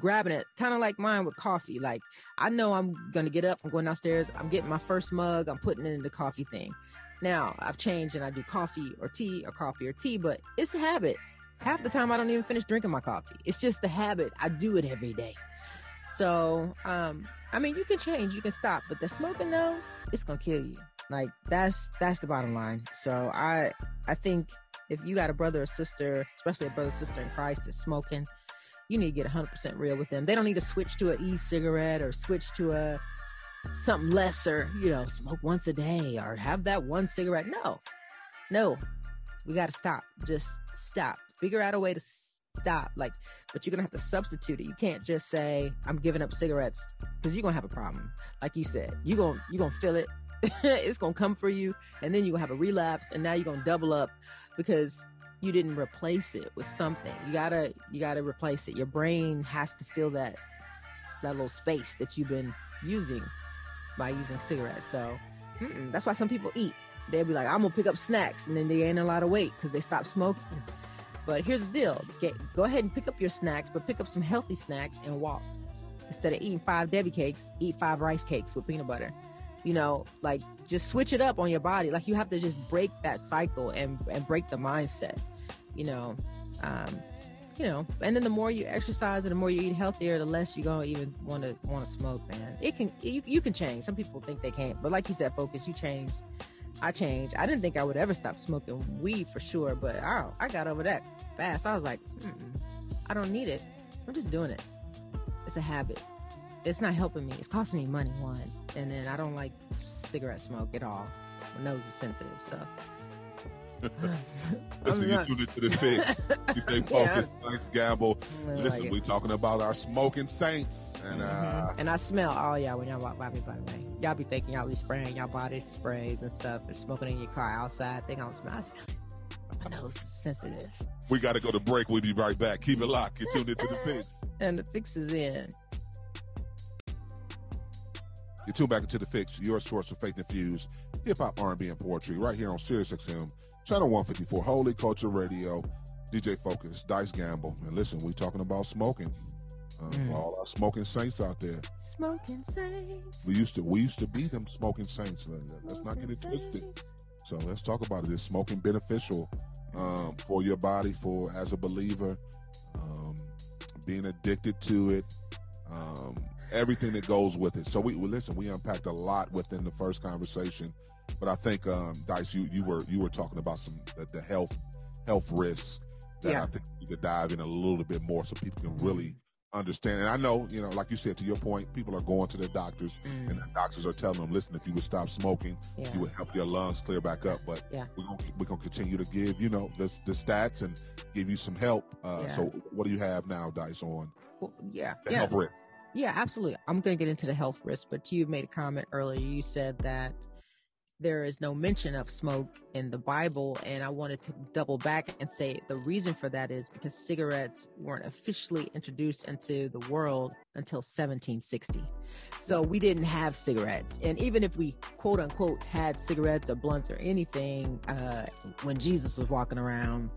grabbing it. Kind of like mine with coffee. Like, I know I'm gonna get up. I'm going downstairs. I'm getting my first mug. I'm putting it in the coffee thing. Now I've changed and I do coffee or tea or coffee or tea, but it's a habit. Half the time I don't even finish drinking my coffee. It's just the habit. I do it every day. So, um, I mean, you can change, you can stop, but the smoking though, it's gonna kill you. Like, that's that's the bottom line. So I I think if you got a brother or sister, especially a brother or sister in Christ that's smoking, you need to get one hundred percent real with them. They don't need to switch to an e-cigarette or switch to a something lesser, you know, smoke once a day or have that one cigarette. No, no, we gotta stop. Just stop. Figure out a way to stop. Like, but you're gonna have to substitute it. You can't just say I'm giving up cigarettes, because you're gonna have a problem. Like you said, you're gonna you're gonna feel it. It's gonna come for you, and then you'll have a relapse, and now you're gonna double up because you didn't replace it with something. You gotta you gotta replace it. Your brain has to fill that that little space that you've been using by using cigarettes. So mm-mm. That's why some people eat. They'll be like, I'm gonna pick up snacks, and then they gain a lot of weight because they stopped smoking. But here's the deal: Get, go ahead and pick up your snacks, but pick up some healthy snacks and walk. Instead of eating five Debbie cakes, eat five rice cakes with peanut butter. You know, like, just switch it up on your body. Like, you have to just break that cycle and and break the mindset. You know, um, you know. And then the more you exercise and the more you eat healthier, the less you gonna even want to want to smoke, man. It can you you can change. Some people think they can't, but like you said, focus. You changed. I changed. I didn't think I would ever stop smoking weed for sure, but I, I got over that fast. I was like, Mm-mm, I don't need it. I'm just doing it. It's a habit. It's not helping me. It's costing me money, one. And then I don't like cigarette smoke at all. My nose is sensitive, so. Listen, not... you do this to the fix. You take focus, yeah, thanks, gamble. Listen, like we're talking about our smoking saints, and mm-hmm. uh, and I smell all y'all when y'all walk by me. By the way, y'all be thinking y'all be spraying y'all body sprays and stuff and smoking in your car outside. I think I don't smell. I smell it. My nose is sensitive. We got to go to break. We'll be right back. Keep it locked. You're tuned into the fix, and the fix is in. You're tuned back into the fix. Your source for faith infused hip hop, R and B, and poetry, right here on SiriusXM. Channel one fifty-four, Holy Culture Radio, D J Focus, Dice Gamble. And listen, we talking about smoking. Uh, mm. All our smoking saints out there. Smoking saints. We used to we used to be them smoking saints. Let's smoking not get it saints. twisted. So let's talk about it. Is smoking beneficial um, for your body, for as a believer, um, being addicted to it, um, everything that goes with it. So we well, listen, we unpacked a lot within the first conversation. But I think, um, Dice, you, you were you were talking about some the, the health health risks that yeah. I think you could dive in a little bit more so people can really understand. And I know, you know, like you said, to your point, people are going to their doctors mm. and the doctors are telling them, listen, if you would stop smoking, yeah. you would help your lungs clear back up. But yeah. we're gonna we're gonna continue to give you know the the stats and give you some help. Uh, yeah. So what do you have now, Dice, on well, yeah the yeah. health risks? Yeah, absolutely. I'm gonna get into the health risks, but you made a comment earlier. You said that there is no mention of smoke in the Bible. And I wanted to double back and say the reason for that is because cigarettes weren't officially introduced into the world until seventeen sixty. So we didn't have cigarettes. And even if we, quote unquote, had cigarettes or blunts or anything, uh, when Jesus was walking around,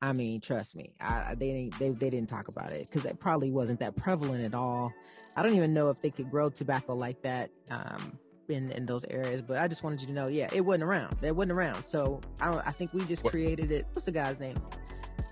I mean, trust me, I, they, they, they didn't talk about it because it probably wasn't that prevalent at all. I don't even know if they could grow tobacco like that. Um, In, in those areas, but I just wanted you to know, yeah, it wasn't around. It wasn't around. So I don't. I think we just what? created it. What's the guy's name?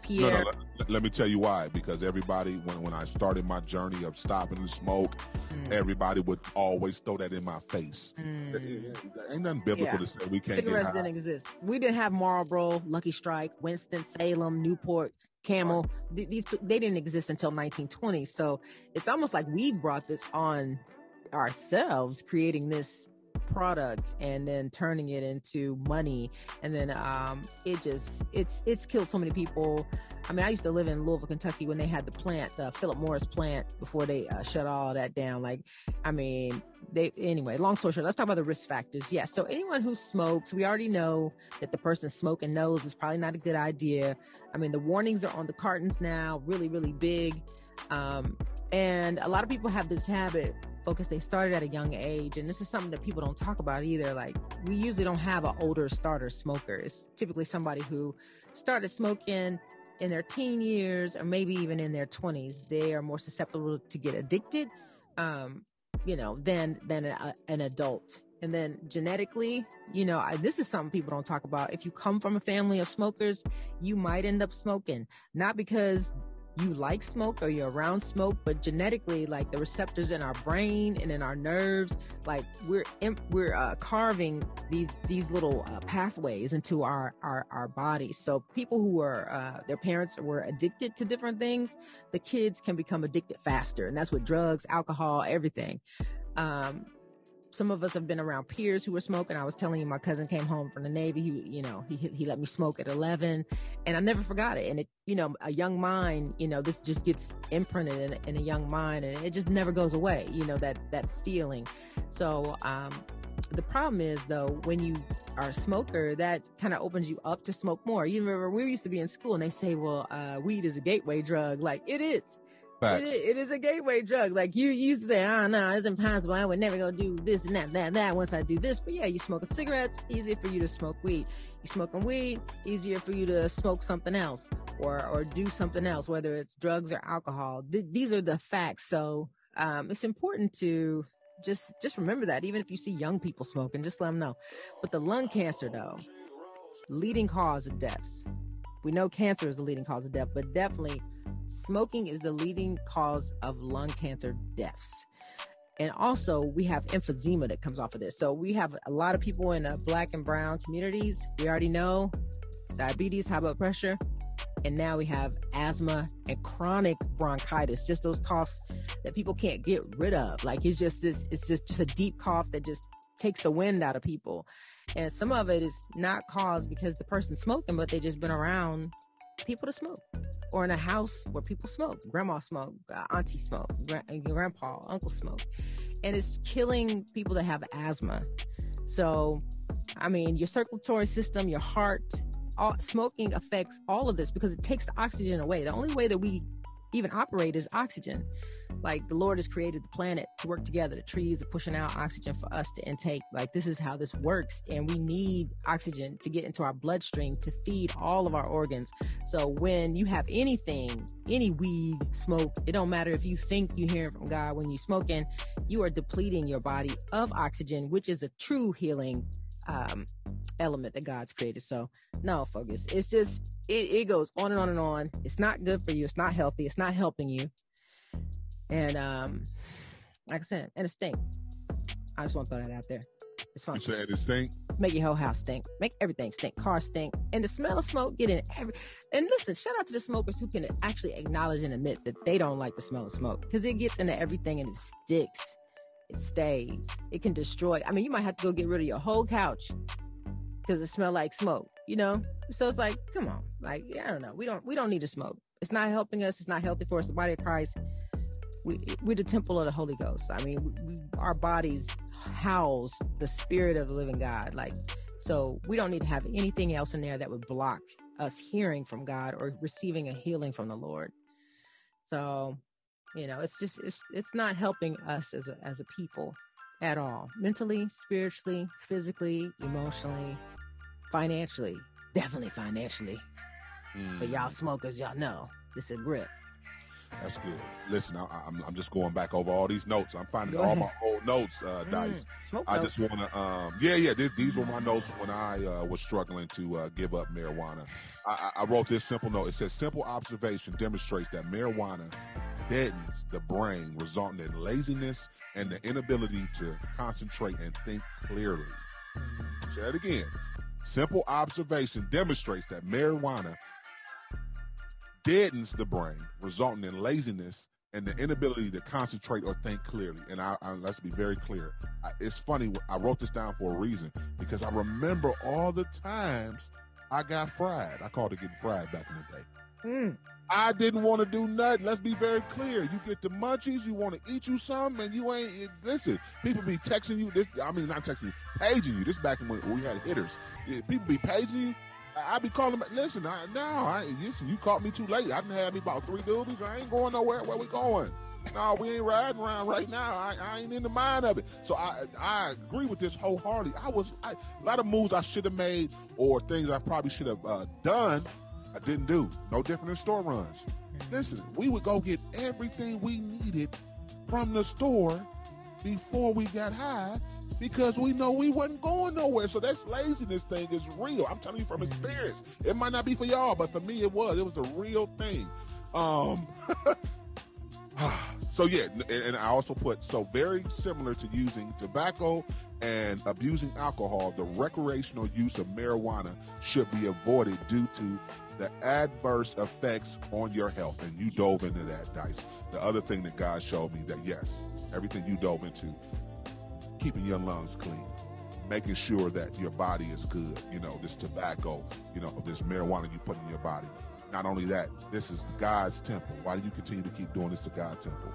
Pierre. No, no, let, let me tell you why. Because everybody, when when I started my journey of stopping to smoke, mm. everybody would always throw that in my face. Mm. There, there, there ain't nothing biblical yeah. to say we can't. Cigarettes didn't exist. We didn't have Marlboro, Lucky Strike, Winston, Salem, Newport, Camel. Right. These they didn't exist until nineteen twenty. So it's almost like we brought this on ourselves, creating this product and then turning it into money, and then um it just it's it's killed so many people. I mean, I used to live in Louisville, Kentucky when they had the plant, the Philip Morris plant, before they uh, shut all that down. Like, I mean, they anyway. Long story short, let's talk about the risk factors. Yeah, so anyone who smokes, we already know that the person smoking knows it's probably not a good idea. I mean, the warnings are on the cartons now, really, really big, um, and a lot of people have this habit. Because they started at a young age, and this is something that people don't talk about either. Like, we usually don't have an older starter smoker. It's typically somebody who started smoking in their teen years or maybe even in their twenties. They are more susceptible to get addicted, um, you know, than than a, an adult. And then genetically, you know, I, this is something people don't talk about. If you come from a family of smokers, you might end up smoking, not because you like smoke or you're around smoke, but genetically, like, the receptors in our brain and in our nerves, like, we're imp- we're uh, carving these these little uh, pathways into our our our body. So people who are uh, their parents were addicted to different things, the kids can become addicted faster, and that's with drugs, alcohol, everything. Um, some of us have been around peers who were smoking. I was telling you, my cousin came home from the Navy. He, you know, he, he let me smoke at eleven, and I never forgot it. And it, you know, a young mind, you know, this just gets imprinted in, in a young mind, and it just never goes away. You know, that, that feeling. So, um, the problem is, though, when you are a smoker, that kind of opens you up to smoke more. You remember we used to be in school and they say, well, uh, weed is a gateway drug. Like, it is. It is, it is a gateway drug. Like, you used to say, oh, no, it's impossible. I would never go do this and that, that, that once I do this. But yeah, you smoking cigarettes, easier for you to smoke weed. You smoking weed, easier for you to smoke something else or, or do something else, whether it's drugs or alcohol. Th- these are the facts. So um, it's important to... Just just remember that, even if you see young people smoking, just let them know. But the lung cancer, though, leading cause of deaths. We know cancer is the leading cause of death, but definitely smoking is the leading cause of lung cancer deaths. And also, we have emphysema that comes off of this. So we have a lot of people in uh, Black and brown communities. We already know diabetes, high blood pressure. And now we have asthma and chronic bronchitis, just those coughs that people can't get rid of. Like, it's just this, it's just, just a deep cough that just takes the wind out of people. And some of it is not caused because the person's smoking, but they just been around people to smoke, or in a house where people smoke. Grandma smoked, auntie smoked, grandpa, uncle smoked. And it's killing people that have asthma. So, I mean, your circulatory system, your heart, all, smoking affects all of this because it takes the oxygen away. The only way that we even operate is oxygen. Like, the Lord has created the planet to work together. The trees are pushing out oxygen for us to intake. Like, this is how this works. And we need oxygen to get into our bloodstream to feed all of our organs. So when you have anything, any weed, smoke, it don't matter if you think you hear from God, when you smoking, you are depleting your body of oxygen, which is a true healing um element that God's created. So no, focus. It's just, it, it goes on and on and on. It's not good for you. It's not healthy. It's not helping you. And um, like I said, and it stink. I just want to throw that out there. It's fun. You said it stink? Make your whole house stink. Make everything stink. Cars stink. And the smell of smoke get in every... And listen, shout out to the smokers who can actually acknowledge and admit that they don't like the smell of smoke, because it gets into everything and it sticks. It stays. It can destroy. I mean, you might have to go get rid of your whole couch because it smells like smoke, you know? So it's like, come on. Like, I don't know. We don't, we don't need to smoke. It's not helping us. It's not healthy for us. The body of Christ, we, we're the temple of the Holy Ghost. I mean, we, our bodies house the spirit of the living God. Like, so we don't need to have anything else in there that would block us hearing from God or receiving a healing from the Lord. So, you know, it's just, it's, it's not helping us as a, as a people at all. Mentally, spiritually, physically, emotionally, financially, definitely financially. Mm. But y'all smokers, y'all know this is grip. That's good. Listen, I, I'm, I'm just going back over all these notes. I'm finding Go all ahead. my old notes, uh, mm. Dice. Smoke I notes. just want to, um, yeah, yeah, this, these were my notes when I uh, was struggling to uh, give up marijuana. I, I wrote this simple note. It says, simple observation demonstrates that marijuana deadens the brain, resulting in laziness and the inability to concentrate and think clearly. Say that again. Simple observation demonstrates that marijuana deadens the brain, resulting in laziness and the inability to concentrate or think clearly. And I, I, let's be very clear. I, it's funny. I wrote this down for a reason, because I remember all the times I got fried. I called it getting fried back in the day. Mm. I didn't want to do nothing. Let's be very clear. You get the munchies, you want to eat you some, and you ain't, it, listen, people be texting you, this, I mean, not texting you, paging you. This is back when we had hitters. Yeah, people be paging you. I, I be calling them, listen, I, no, I, listen, you caught me too late. I done had me about three doobies. I ain't going nowhere. Where we going? No, we ain't riding around right now. I, I ain't in the mind of it. So I I agree with this wholeheartedly. I was, I, a lot of moves I should have made or things I probably should have uh, done I didn't do. No different than store runs. Listen, we would go get everything we needed from the store before we got high, because we know we wasn't going nowhere. So that's laziness thing is real. I'm telling you from experience. It might not be for y'all, but for me it was. It was a real thing. Um, so yeah, and I also put, so very similar to using tobacco and abusing alcohol, the recreational use of marijuana should be avoided due to the adverse effects on your health. And you dove into that, Dice. The other thing that God showed me, that yes, everything you dove into, keeping your lungs clean, making sure that your body is good. You know, this tobacco, you know, this marijuana you put in your body. Not only that, this is God's temple. Why do you continue to keep doing this to God's temple?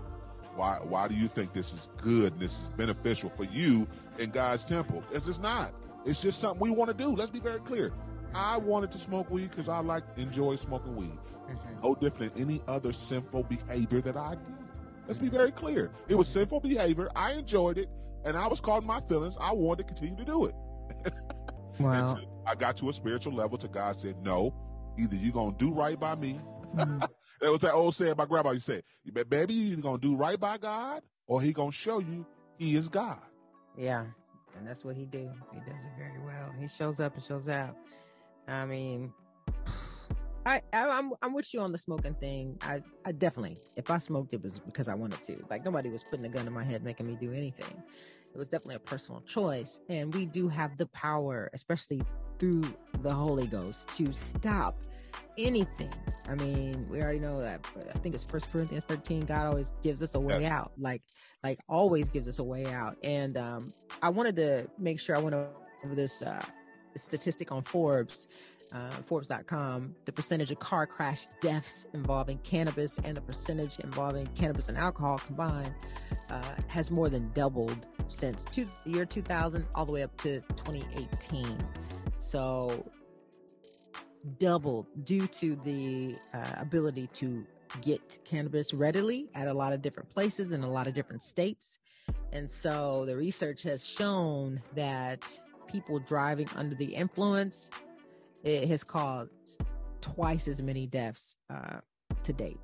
Why why do you think this is good and this is beneficial for you in God's temple? Because it's not. It's just something we want to do. Let's be very clear. I wanted to smoke weed because I like enjoy smoking weed. Mm-hmm. No different than any other sinful behavior that I did. Let's be very clear. It was sinful behavior. I enjoyed it, and I was caught in my feelings. I wanted to continue to do it. Wow. Until I got to a spiritual level to God said, no, either you're going to do right by me. Mm-hmm. That was that old saying my grandma used to say, baby, you're going to do right by God, or he going to show you he is God. Yeah, and that's what he do. He does it very well. He shows up and shows out. I mean, I, I I'm I'm with you on the smoking thing. I, I definitely, if I smoked, it was because I wanted to. Like, nobody was putting a gun in my head making me do anything. It was definitely a personal choice. And we do have the power, especially through the Holy Ghost, to stop anything. I mean, we already know that. I think it's First Corinthians thirteen. God always gives us a way yeah. out. Like, like always gives us a way out. And um, I wanted to make sure I went over this uh, statistic on Forbes, uh, Forbes dot com, the percentage of car crash deaths involving cannabis and the percentage involving cannabis and alcohol combined uh, has more than doubled since two, the year two thousand all the way up to twenty eighteen. So doubled due to the uh, ability to get cannabis readily at a lot of different places in a lot of different states. And so the research has shown that people driving under the influence, it has caused twice as many deaths uh, to date,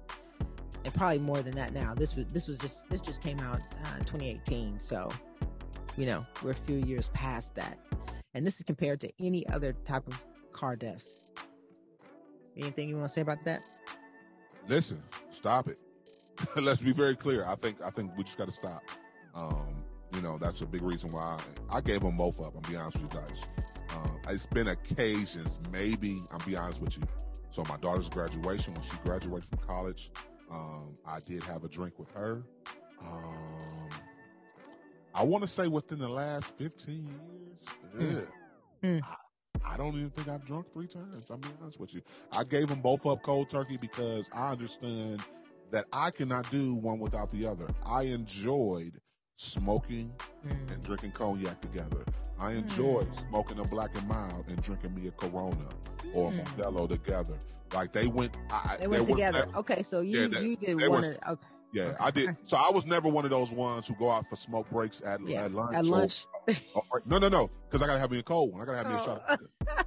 and probably more than that now. This was this was just this just came out uh, in twenty eighteen, so you know we're a few years past that, and this is compared to any other type of car deaths. Anything you want to say about that? Listen, stop it. Let's be very clear. I think I think we just got to stop. Um, You know, that's a big reason why I, I gave them both up. I'm be honest with you guys. Um, it's been occasions, maybe, I'm be honest with you. So my daughter's graduation, when she graduated from college, um, I did have a drink with her. Um, I want to say within the last fifteen years, yeah, mm. I, I don't even think I've drunk three times. I'm be honest with you. I gave them both up cold turkey because I understand that I cannot do one without the other. I enjoyed smoking mm. and drinking cognac together. I enjoy mm. smoking a Black and Mild and drinking me a Corona or mm. a Modelo together. Like they went, I, they went they together. Never, okay, so you, yeah, they, you did one. Was, of, okay, yeah, okay. I did. So I was never one of those ones who go out for smoke breaks at, yeah, at lunch. At lunch. Or, or, or, no, no, no, because I gotta have me a cold one. I gotta have oh. me a shot. Of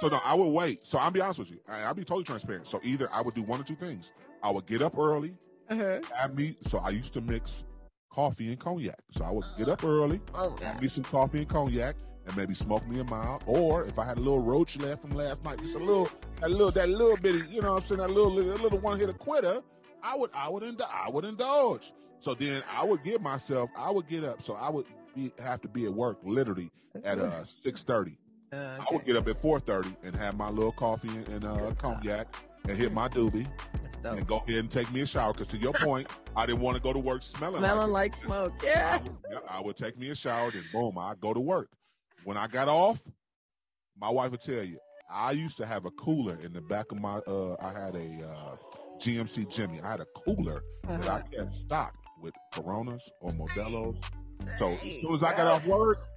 so no, I would wait. So I'll be honest with you. I, I'll be totally transparent. So either I would do one or two things. I would get up early. Uh-huh. Have me. So I used to mix coffee and cognac. So I would get up early, oh, have me some coffee and cognac, and maybe smoke me a mild. Or if I had a little roach left from last night, just a little, a little, that little bitty, you know what I'm saying, that little, little one hit a quitter, I would, I would, ind- I would indulge. So then I would give myself, I would get up. So I would be, have to be at work literally at uh, six thirty. Uh, okay. I would get up at four thirty and have my little coffee and, and uh, cognac and hit my doobie. And go ahead and take me a shower, because to your point, I didn't want to go to work smelling, smelling like, like smoke. Yeah, I would, I would take me a shower, then boom, I go to work. When I got off, my wife would tell you, I used to have a cooler in the back of my. Uh, I had a uh, G M C Jimmy. I had a cooler uh-huh. that I kept stocked with Coronas or Modelos. So as soon as I got off work,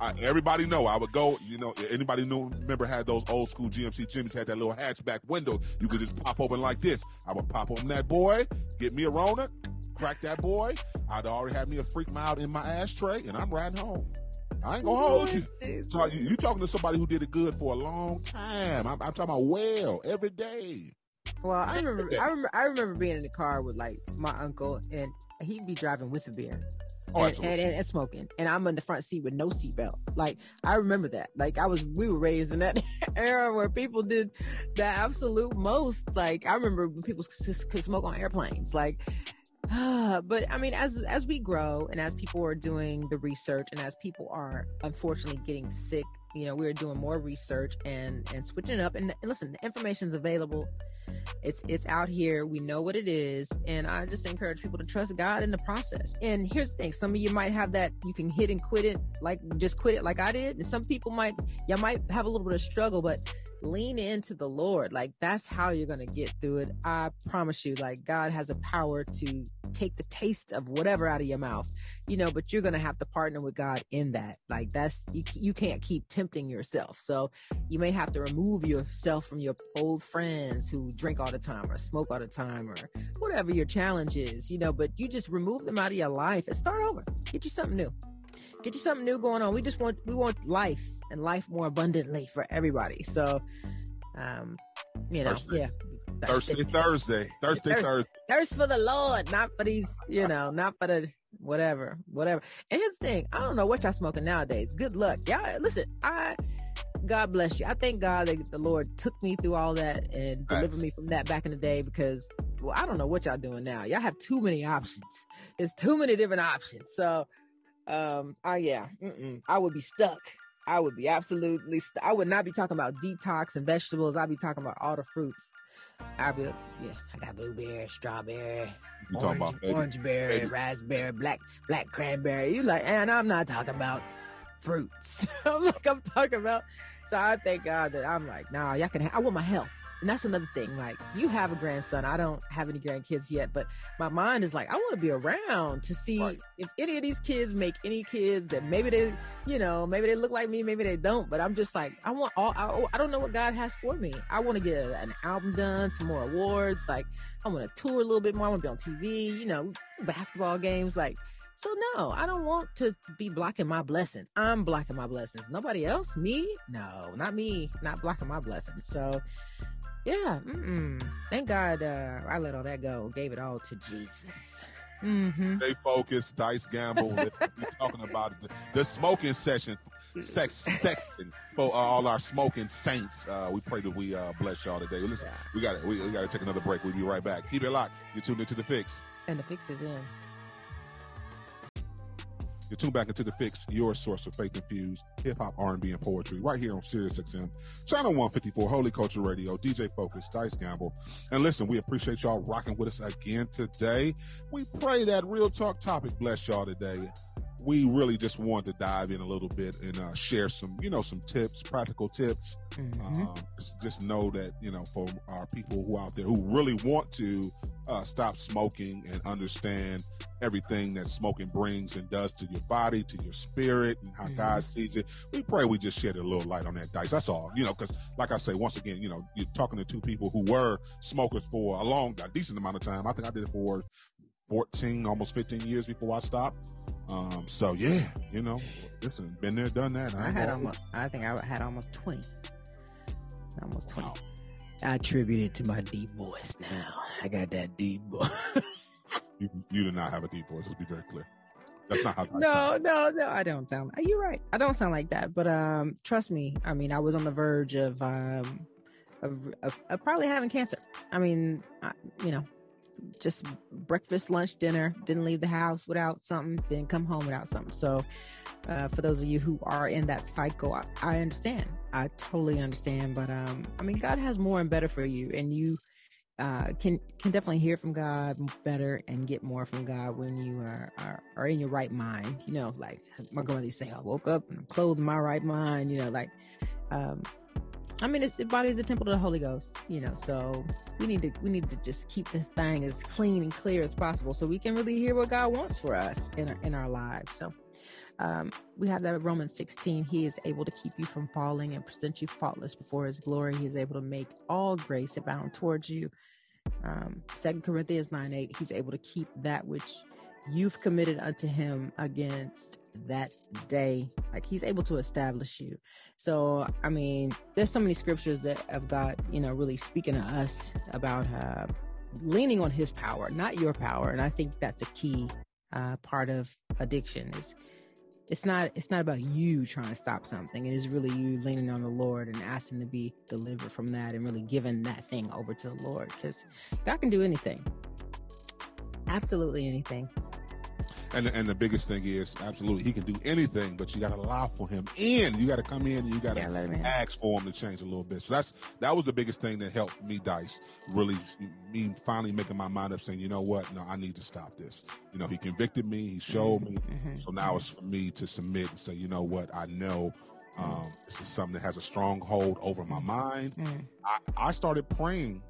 I, everybody know I would go, you know, anybody know, remember had those old school G M C Jimmys, had that little hatchback window you could just pop open like this. I would pop open that boy, get me a Rona, crack that boy. I'd already have me a freak mild in my ashtray, and I'm riding home. I ain't gonna hold you. So you, you talking to somebody who did it good for a long time. I'm, I'm talking about well, every day. Well, I remember, I remember, I remember being in the car with like my uncle, and he'd be driving with a beer oh, and, and, and, and smoking, and I'm in the front seat with no seatbelt. Like I remember that. Like I was, we were raised in that era where people did the absolute most. Like I remember people could smoke on airplanes. Like, uh, but I mean, as as we grow and as people are doing the research and as people are unfortunately getting sick, you know, we were doing more research and, and switching it up. And, and listen, the information's available. It's, it's out here. We know what it is. And I just encourage people to trust God in the process. And here's the thing. Some of you might have that you can hit and quit it, like just quit it like I did. And some people might, y'all might have a little bit of struggle, but lean into the Lord. Like, that's how you're going to get through it. I promise you, like, God has the power to take the taste of whatever out of your mouth, you know, but you're going to have to partner with God in that. Like, that's, you, you can't keep tempting yourself. So you may have to remove yourself from your old friends who drink all the time or smoke all the time or whatever your challenge is, you know, but you just remove them out of your life and start over. Get you something new. Get you something new going on. We just want, we want life and life more abundantly for everybody. So, um, you know, Thursday. yeah. Thursday, Thursday, Thursday, Thursday. Thirst for the Lord, not for these, you know, not for the whatever, whatever. And here's the thing. I don't know what y'all smoking nowadays. Good luck. Y'all, listen, I, God bless you. I thank God that the Lord took me through all that and delivered That's... me from that back in the day, because, well, I don't know what y'all doing now. Y'all have too many options. There's too many different options. So, um, I, yeah, mm-mm, I would be stuck. I would be absolutely st- I would not be talking about detox and vegetables. I'd be talking about all the fruits. I'd be like, yeah, I got blueberry, strawberry, you orange, about, orange berry, baby. raspberry, black black cranberry. You like, and I'm not talking about fruits. I'm like, I'm talking about. So I thank God that I'm like, nah, y'all can. Ha- I want my health, and that's another thing. Like, you have a grandson. I don't have any grandkids yet, but my mind is like, I want to be around to see right. if any of these kids make any kids that maybe they, you know, maybe they look like me, maybe they don't. But I'm just like, I want all. I, I don't know what God has for me. I want to get a, an album done, some more awards. Like, I want to tour a little bit more. I want to be on T V. You know, basketball games. Like. So no, I don't want to be blocking my blessings. I'm blocking my blessings. Nobody else? Me? No, not me. Not blocking my blessings. So yeah, mm-mm. Thank God uh, I let all that go. Gave it all to Jesus. Mm-hmm. Stay focused, dice gamble. We're talking about the, the smoking session, sex section for uh, all our smoking saints. Uh, we pray that we uh, bless y'all today. Listen, yeah. we got we, we got to take another break. We'll be right back. Keep it locked. You're tuned into The Fix, and The Fix is in. You're tuned back into The Fix, your source of faith-infused hip-hop, R and B, and poetry, right here on SiriusXM, Channel one fifty-four, Holy Culture Radio, D J Focus, Dice Gamble. And listen, we appreciate y'all rocking with us again today. We pray that Real Talk topic bless y'all today. We really just wanted to dive in a little bit and uh, share some, you know, some tips, practical tips. Mm-hmm. Um, just, just know that, you know, for our people who out there who really want to uh, stop smoking and understand everything that smoking brings and does to your body, to your spirit, and how mm-hmm. God sees it. We pray we just shed a little light on that, Dice. That's all, you know, because like I say, once again, you know, you're talking to two people who were smokers for a long, a decent amount of time. I think I did it for fourteen, almost fifteen years before I stopped. Um, so yeah, you know, listen, been there, done that. I, I had almost, I think I had almost twenty, almost twenty. Wow. I attribute it to my deep voice now. I got that deep voice. you, you do not have a deep voice. Let's be very clear. That's not how. I no, sound. no, no. I don't sound. You're right. I don't sound like that. But um, trust me. I mean, I was on the verge of um, of, of, of probably having cancer. I mean, I, you know. Just breakfast, lunch, dinner. Didn't leave the house without something. Didn't come home without something. So, uh, for those of you who are in that cycle, I, I understand. I totally understand. But um, I mean, God has more and better for you, and you uh, can can definitely hear from God better and get more from God when you are are, are in your right mind. You know, like my grandmother used to say, "I woke up and I'm clothed in my right mind." You know, like. Um, I mean, it's, the body is the temple of the Holy Ghost, you know, so we need to we need to just keep this thing as clean and clear as possible so we can really hear what God wants for us in our, in our lives. So um, we have that Romans sixteen. He is able to keep you from falling and present you faultless before his glory. He is able to make all grace abound towards you. Um, Second Corinthians nine eight. He's able to keep that which you've committed unto him against that day. Like, he's able to establish you. So, I mean, there's so many scriptures that have got, you know, really speaking to us about uh, leaning on his power, not your power. And I think that's a key uh, part of addiction is it's not, it's not about you trying to stop something. It is really you leaning on the Lord and asking to be delivered from that and really giving that thing over to the Lord, because God can do anything. Absolutely anything. And and the biggest thing is, absolutely, he can do anything, but you got to allow for him in. You got to come in and you got to yeah, ask for him to change a little bit. So that's that was the biggest thing that helped me, Dice, really me finally making my mind up saying, you know what? No, I need to stop this. You know, he convicted me. He showed me. Mm-hmm. So now it's for me to submit and say, you know what? I know. Um, this is something that has a strong hold over my mind. Mm. I, I started praying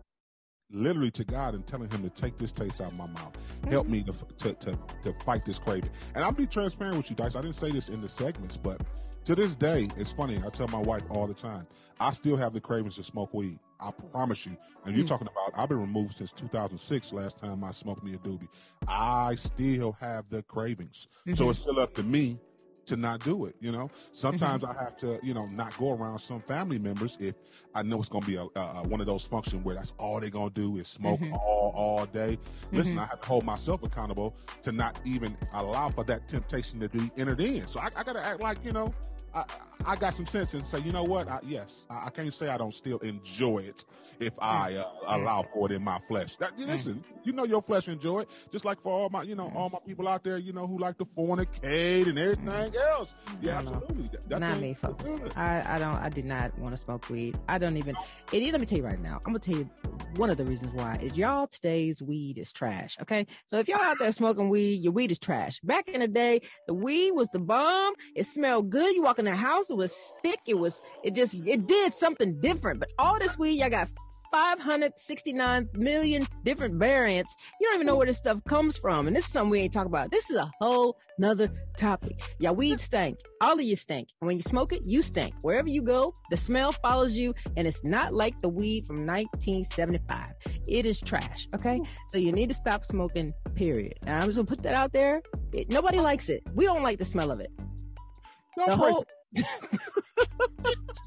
literally to God and telling him to take this taste out of my mouth. Mm. Help me to, to, to, to fight this craving. And I'll be transparent with you, Dice. I didn't say this in the segments, but to this day, it's funny. I tell my wife all the time, I still have the cravings to smoke weed. I promise you. And you're mm. talking about, I've been removed since two thousand six, last time I smoked me a doobie. I still have the cravings. Mm-hmm. So it's still up to me to not do it, you know. Sometimes mm-hmm. I have to, you know, not go around some family members if I know it's going to be a, a, one of those functions where that's all they're going to do is smoke mm-hmm. all all day. Mm-hmm. Listen, I have to hold myself accountable to not even allow for that temptation to be entered in. So I, I got to act like, you know, I, I got some sense and say, you know what? I, yes, I, I can't say I don't still enjoy it if I uh, allow for it in my flesh. That, listen, you know your flesh enjoy it. Just like for all my, you know, all my people out there, you know, who like to fornicate and everything else. Yeah, absolutely. That, that not me, folks. I, I don't. I did not want to smoke weed. I don't even. And let me tell you right now. I'm gonna tell you one of the reasons why is y'all today's weed is trash. Okay, so if y'all out there smoking weed, your weed is trash. Back in the day, the weed was the bomb. It smelled good. You walk in the house, it was thick. It was. It just. It did something different. But all this weed, y'all got five hundred sixty-nine million different variants. You don't even know where this stuff comes from. And this is something we ain't talking about. This is a whole nother topic. Y'all weed stink. All of you stink. And when you smoke it, you stink. Wherever you go, the smell follows you. And it's not like the weed from nineteen seventy-five. It is trash. Okay. So you need to stop smoking, period. And I'm just gonna put that out there. It, nobody likes it. We don't like the smell of it. No the whole-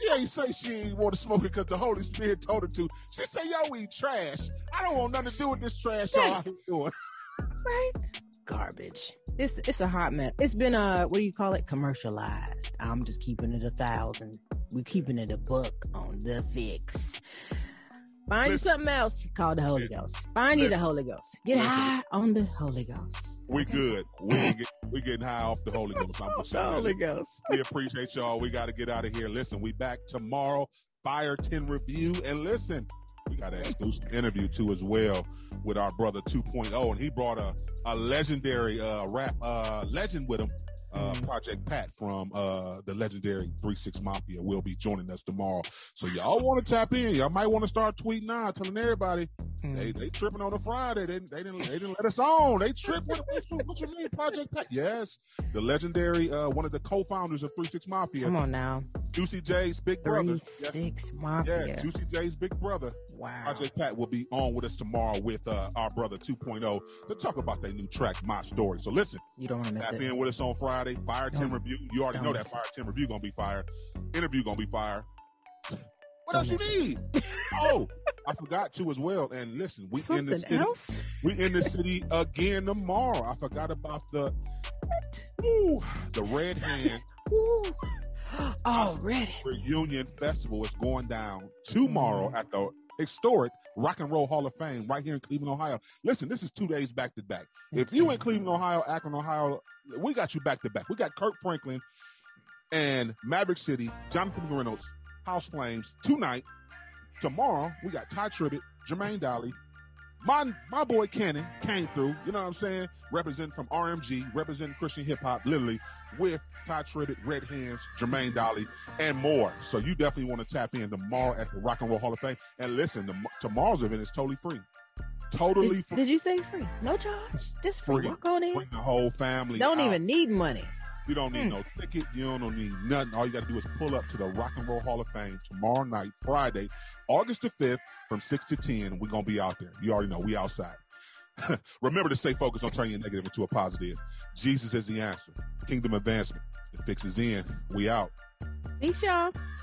Yeah, you say she ain't want to smoke it because the Holy Spirit told her to. She say, yo, we trash. I don't want nothing to do with this trash y'all out here doing. Right? Garbage. It's it's a hot mess. It's been, uh, what do you call it? Commercialized. I'm just keeping it a thousand. We're keeping it a buck on The Fix. Find listen, you something else called the Holy Ghost. Find listen, you the Holy Ghost. Get listen, high on the Holy Ghost. We okay. good. We get, we getting high off the Holy Ghost. I'm the Holy Ghost. We appreciate y'all. We got to get out of here. Listen, we back tomorrow. Fire ten review. And listen, we got an exclusive interview too as well with our brother two point oh. And he brought a, a legendary uh, rap uh, legend with him. Uh, Project Pat from uh, the legendary three six Mafia will be joining us tomorrow. So y'all want to tap in. Y'all might want to start tweeting now, telling everybody mm. they they tripping on a Friday. They, they didn't they didn't let us on. They tripped. What, what you mean, Project Pat? Yes, the legendary uh, one of the co-founders of three six Mafia. Come on now, Juicy J's big brother. three six yes. Mafia. Yeah, Juicy J's big brother. Wow. Project Pat will be on with us tomorrow with uh, our brother two point oh to talk about their new track, My Story. So listen, you don't want to tap it. in with us on Friday. Fire ten review. You already know that Fire ten review gonna be fire. Interview gonna be fire. What else you need? Oh, I forgot to as well. And listen, we in the city. Else? We in the city again tomorrow. I forgot about the what? Ooh, the Red Hands. Ooh. Oh, Red Hands Reunion Festival is going down tomorrow at the historic Rock and Roll Hall of Fame right here in Cleveland, Ohio. Listen, this is two days back to back. If you in Cleveland, Ohio, Akron, Ohio, we got you back to back. We got Kirk Franklin and Maverick City, Jonathan McReynolds, House Flames tonight. Tomorrow, we got Ty Tribbett, Jermaine Dolly. My my boy Cannon came through, you know what I'm saying? Representing from R M G, representing Christian hip hop, literally, with Ty Tribbett, Red Hands, Jermaine Dolly, and more. So you definitely want to tap in tomorrow at the Rock and Roll Hall of Fame. And listen, the, tomorrow's event is totally free. Totally did, free. Did you say free? No charge. Just free. Walk on in. Bring the whole family. Don't out. even need money. You don't need mm. no ticket. You don't need nothing. All you got to do is pull up to the Rock and Roll Hall of Fame tomorrow night, Friday, August the fifth, from six to ten. We're going to be out there. You already know. We outside. Remember to stay focused on turning your negative into a positive. Jesus is the answer. Kingdom advancement. The fix is in. We out. Peace, y'all.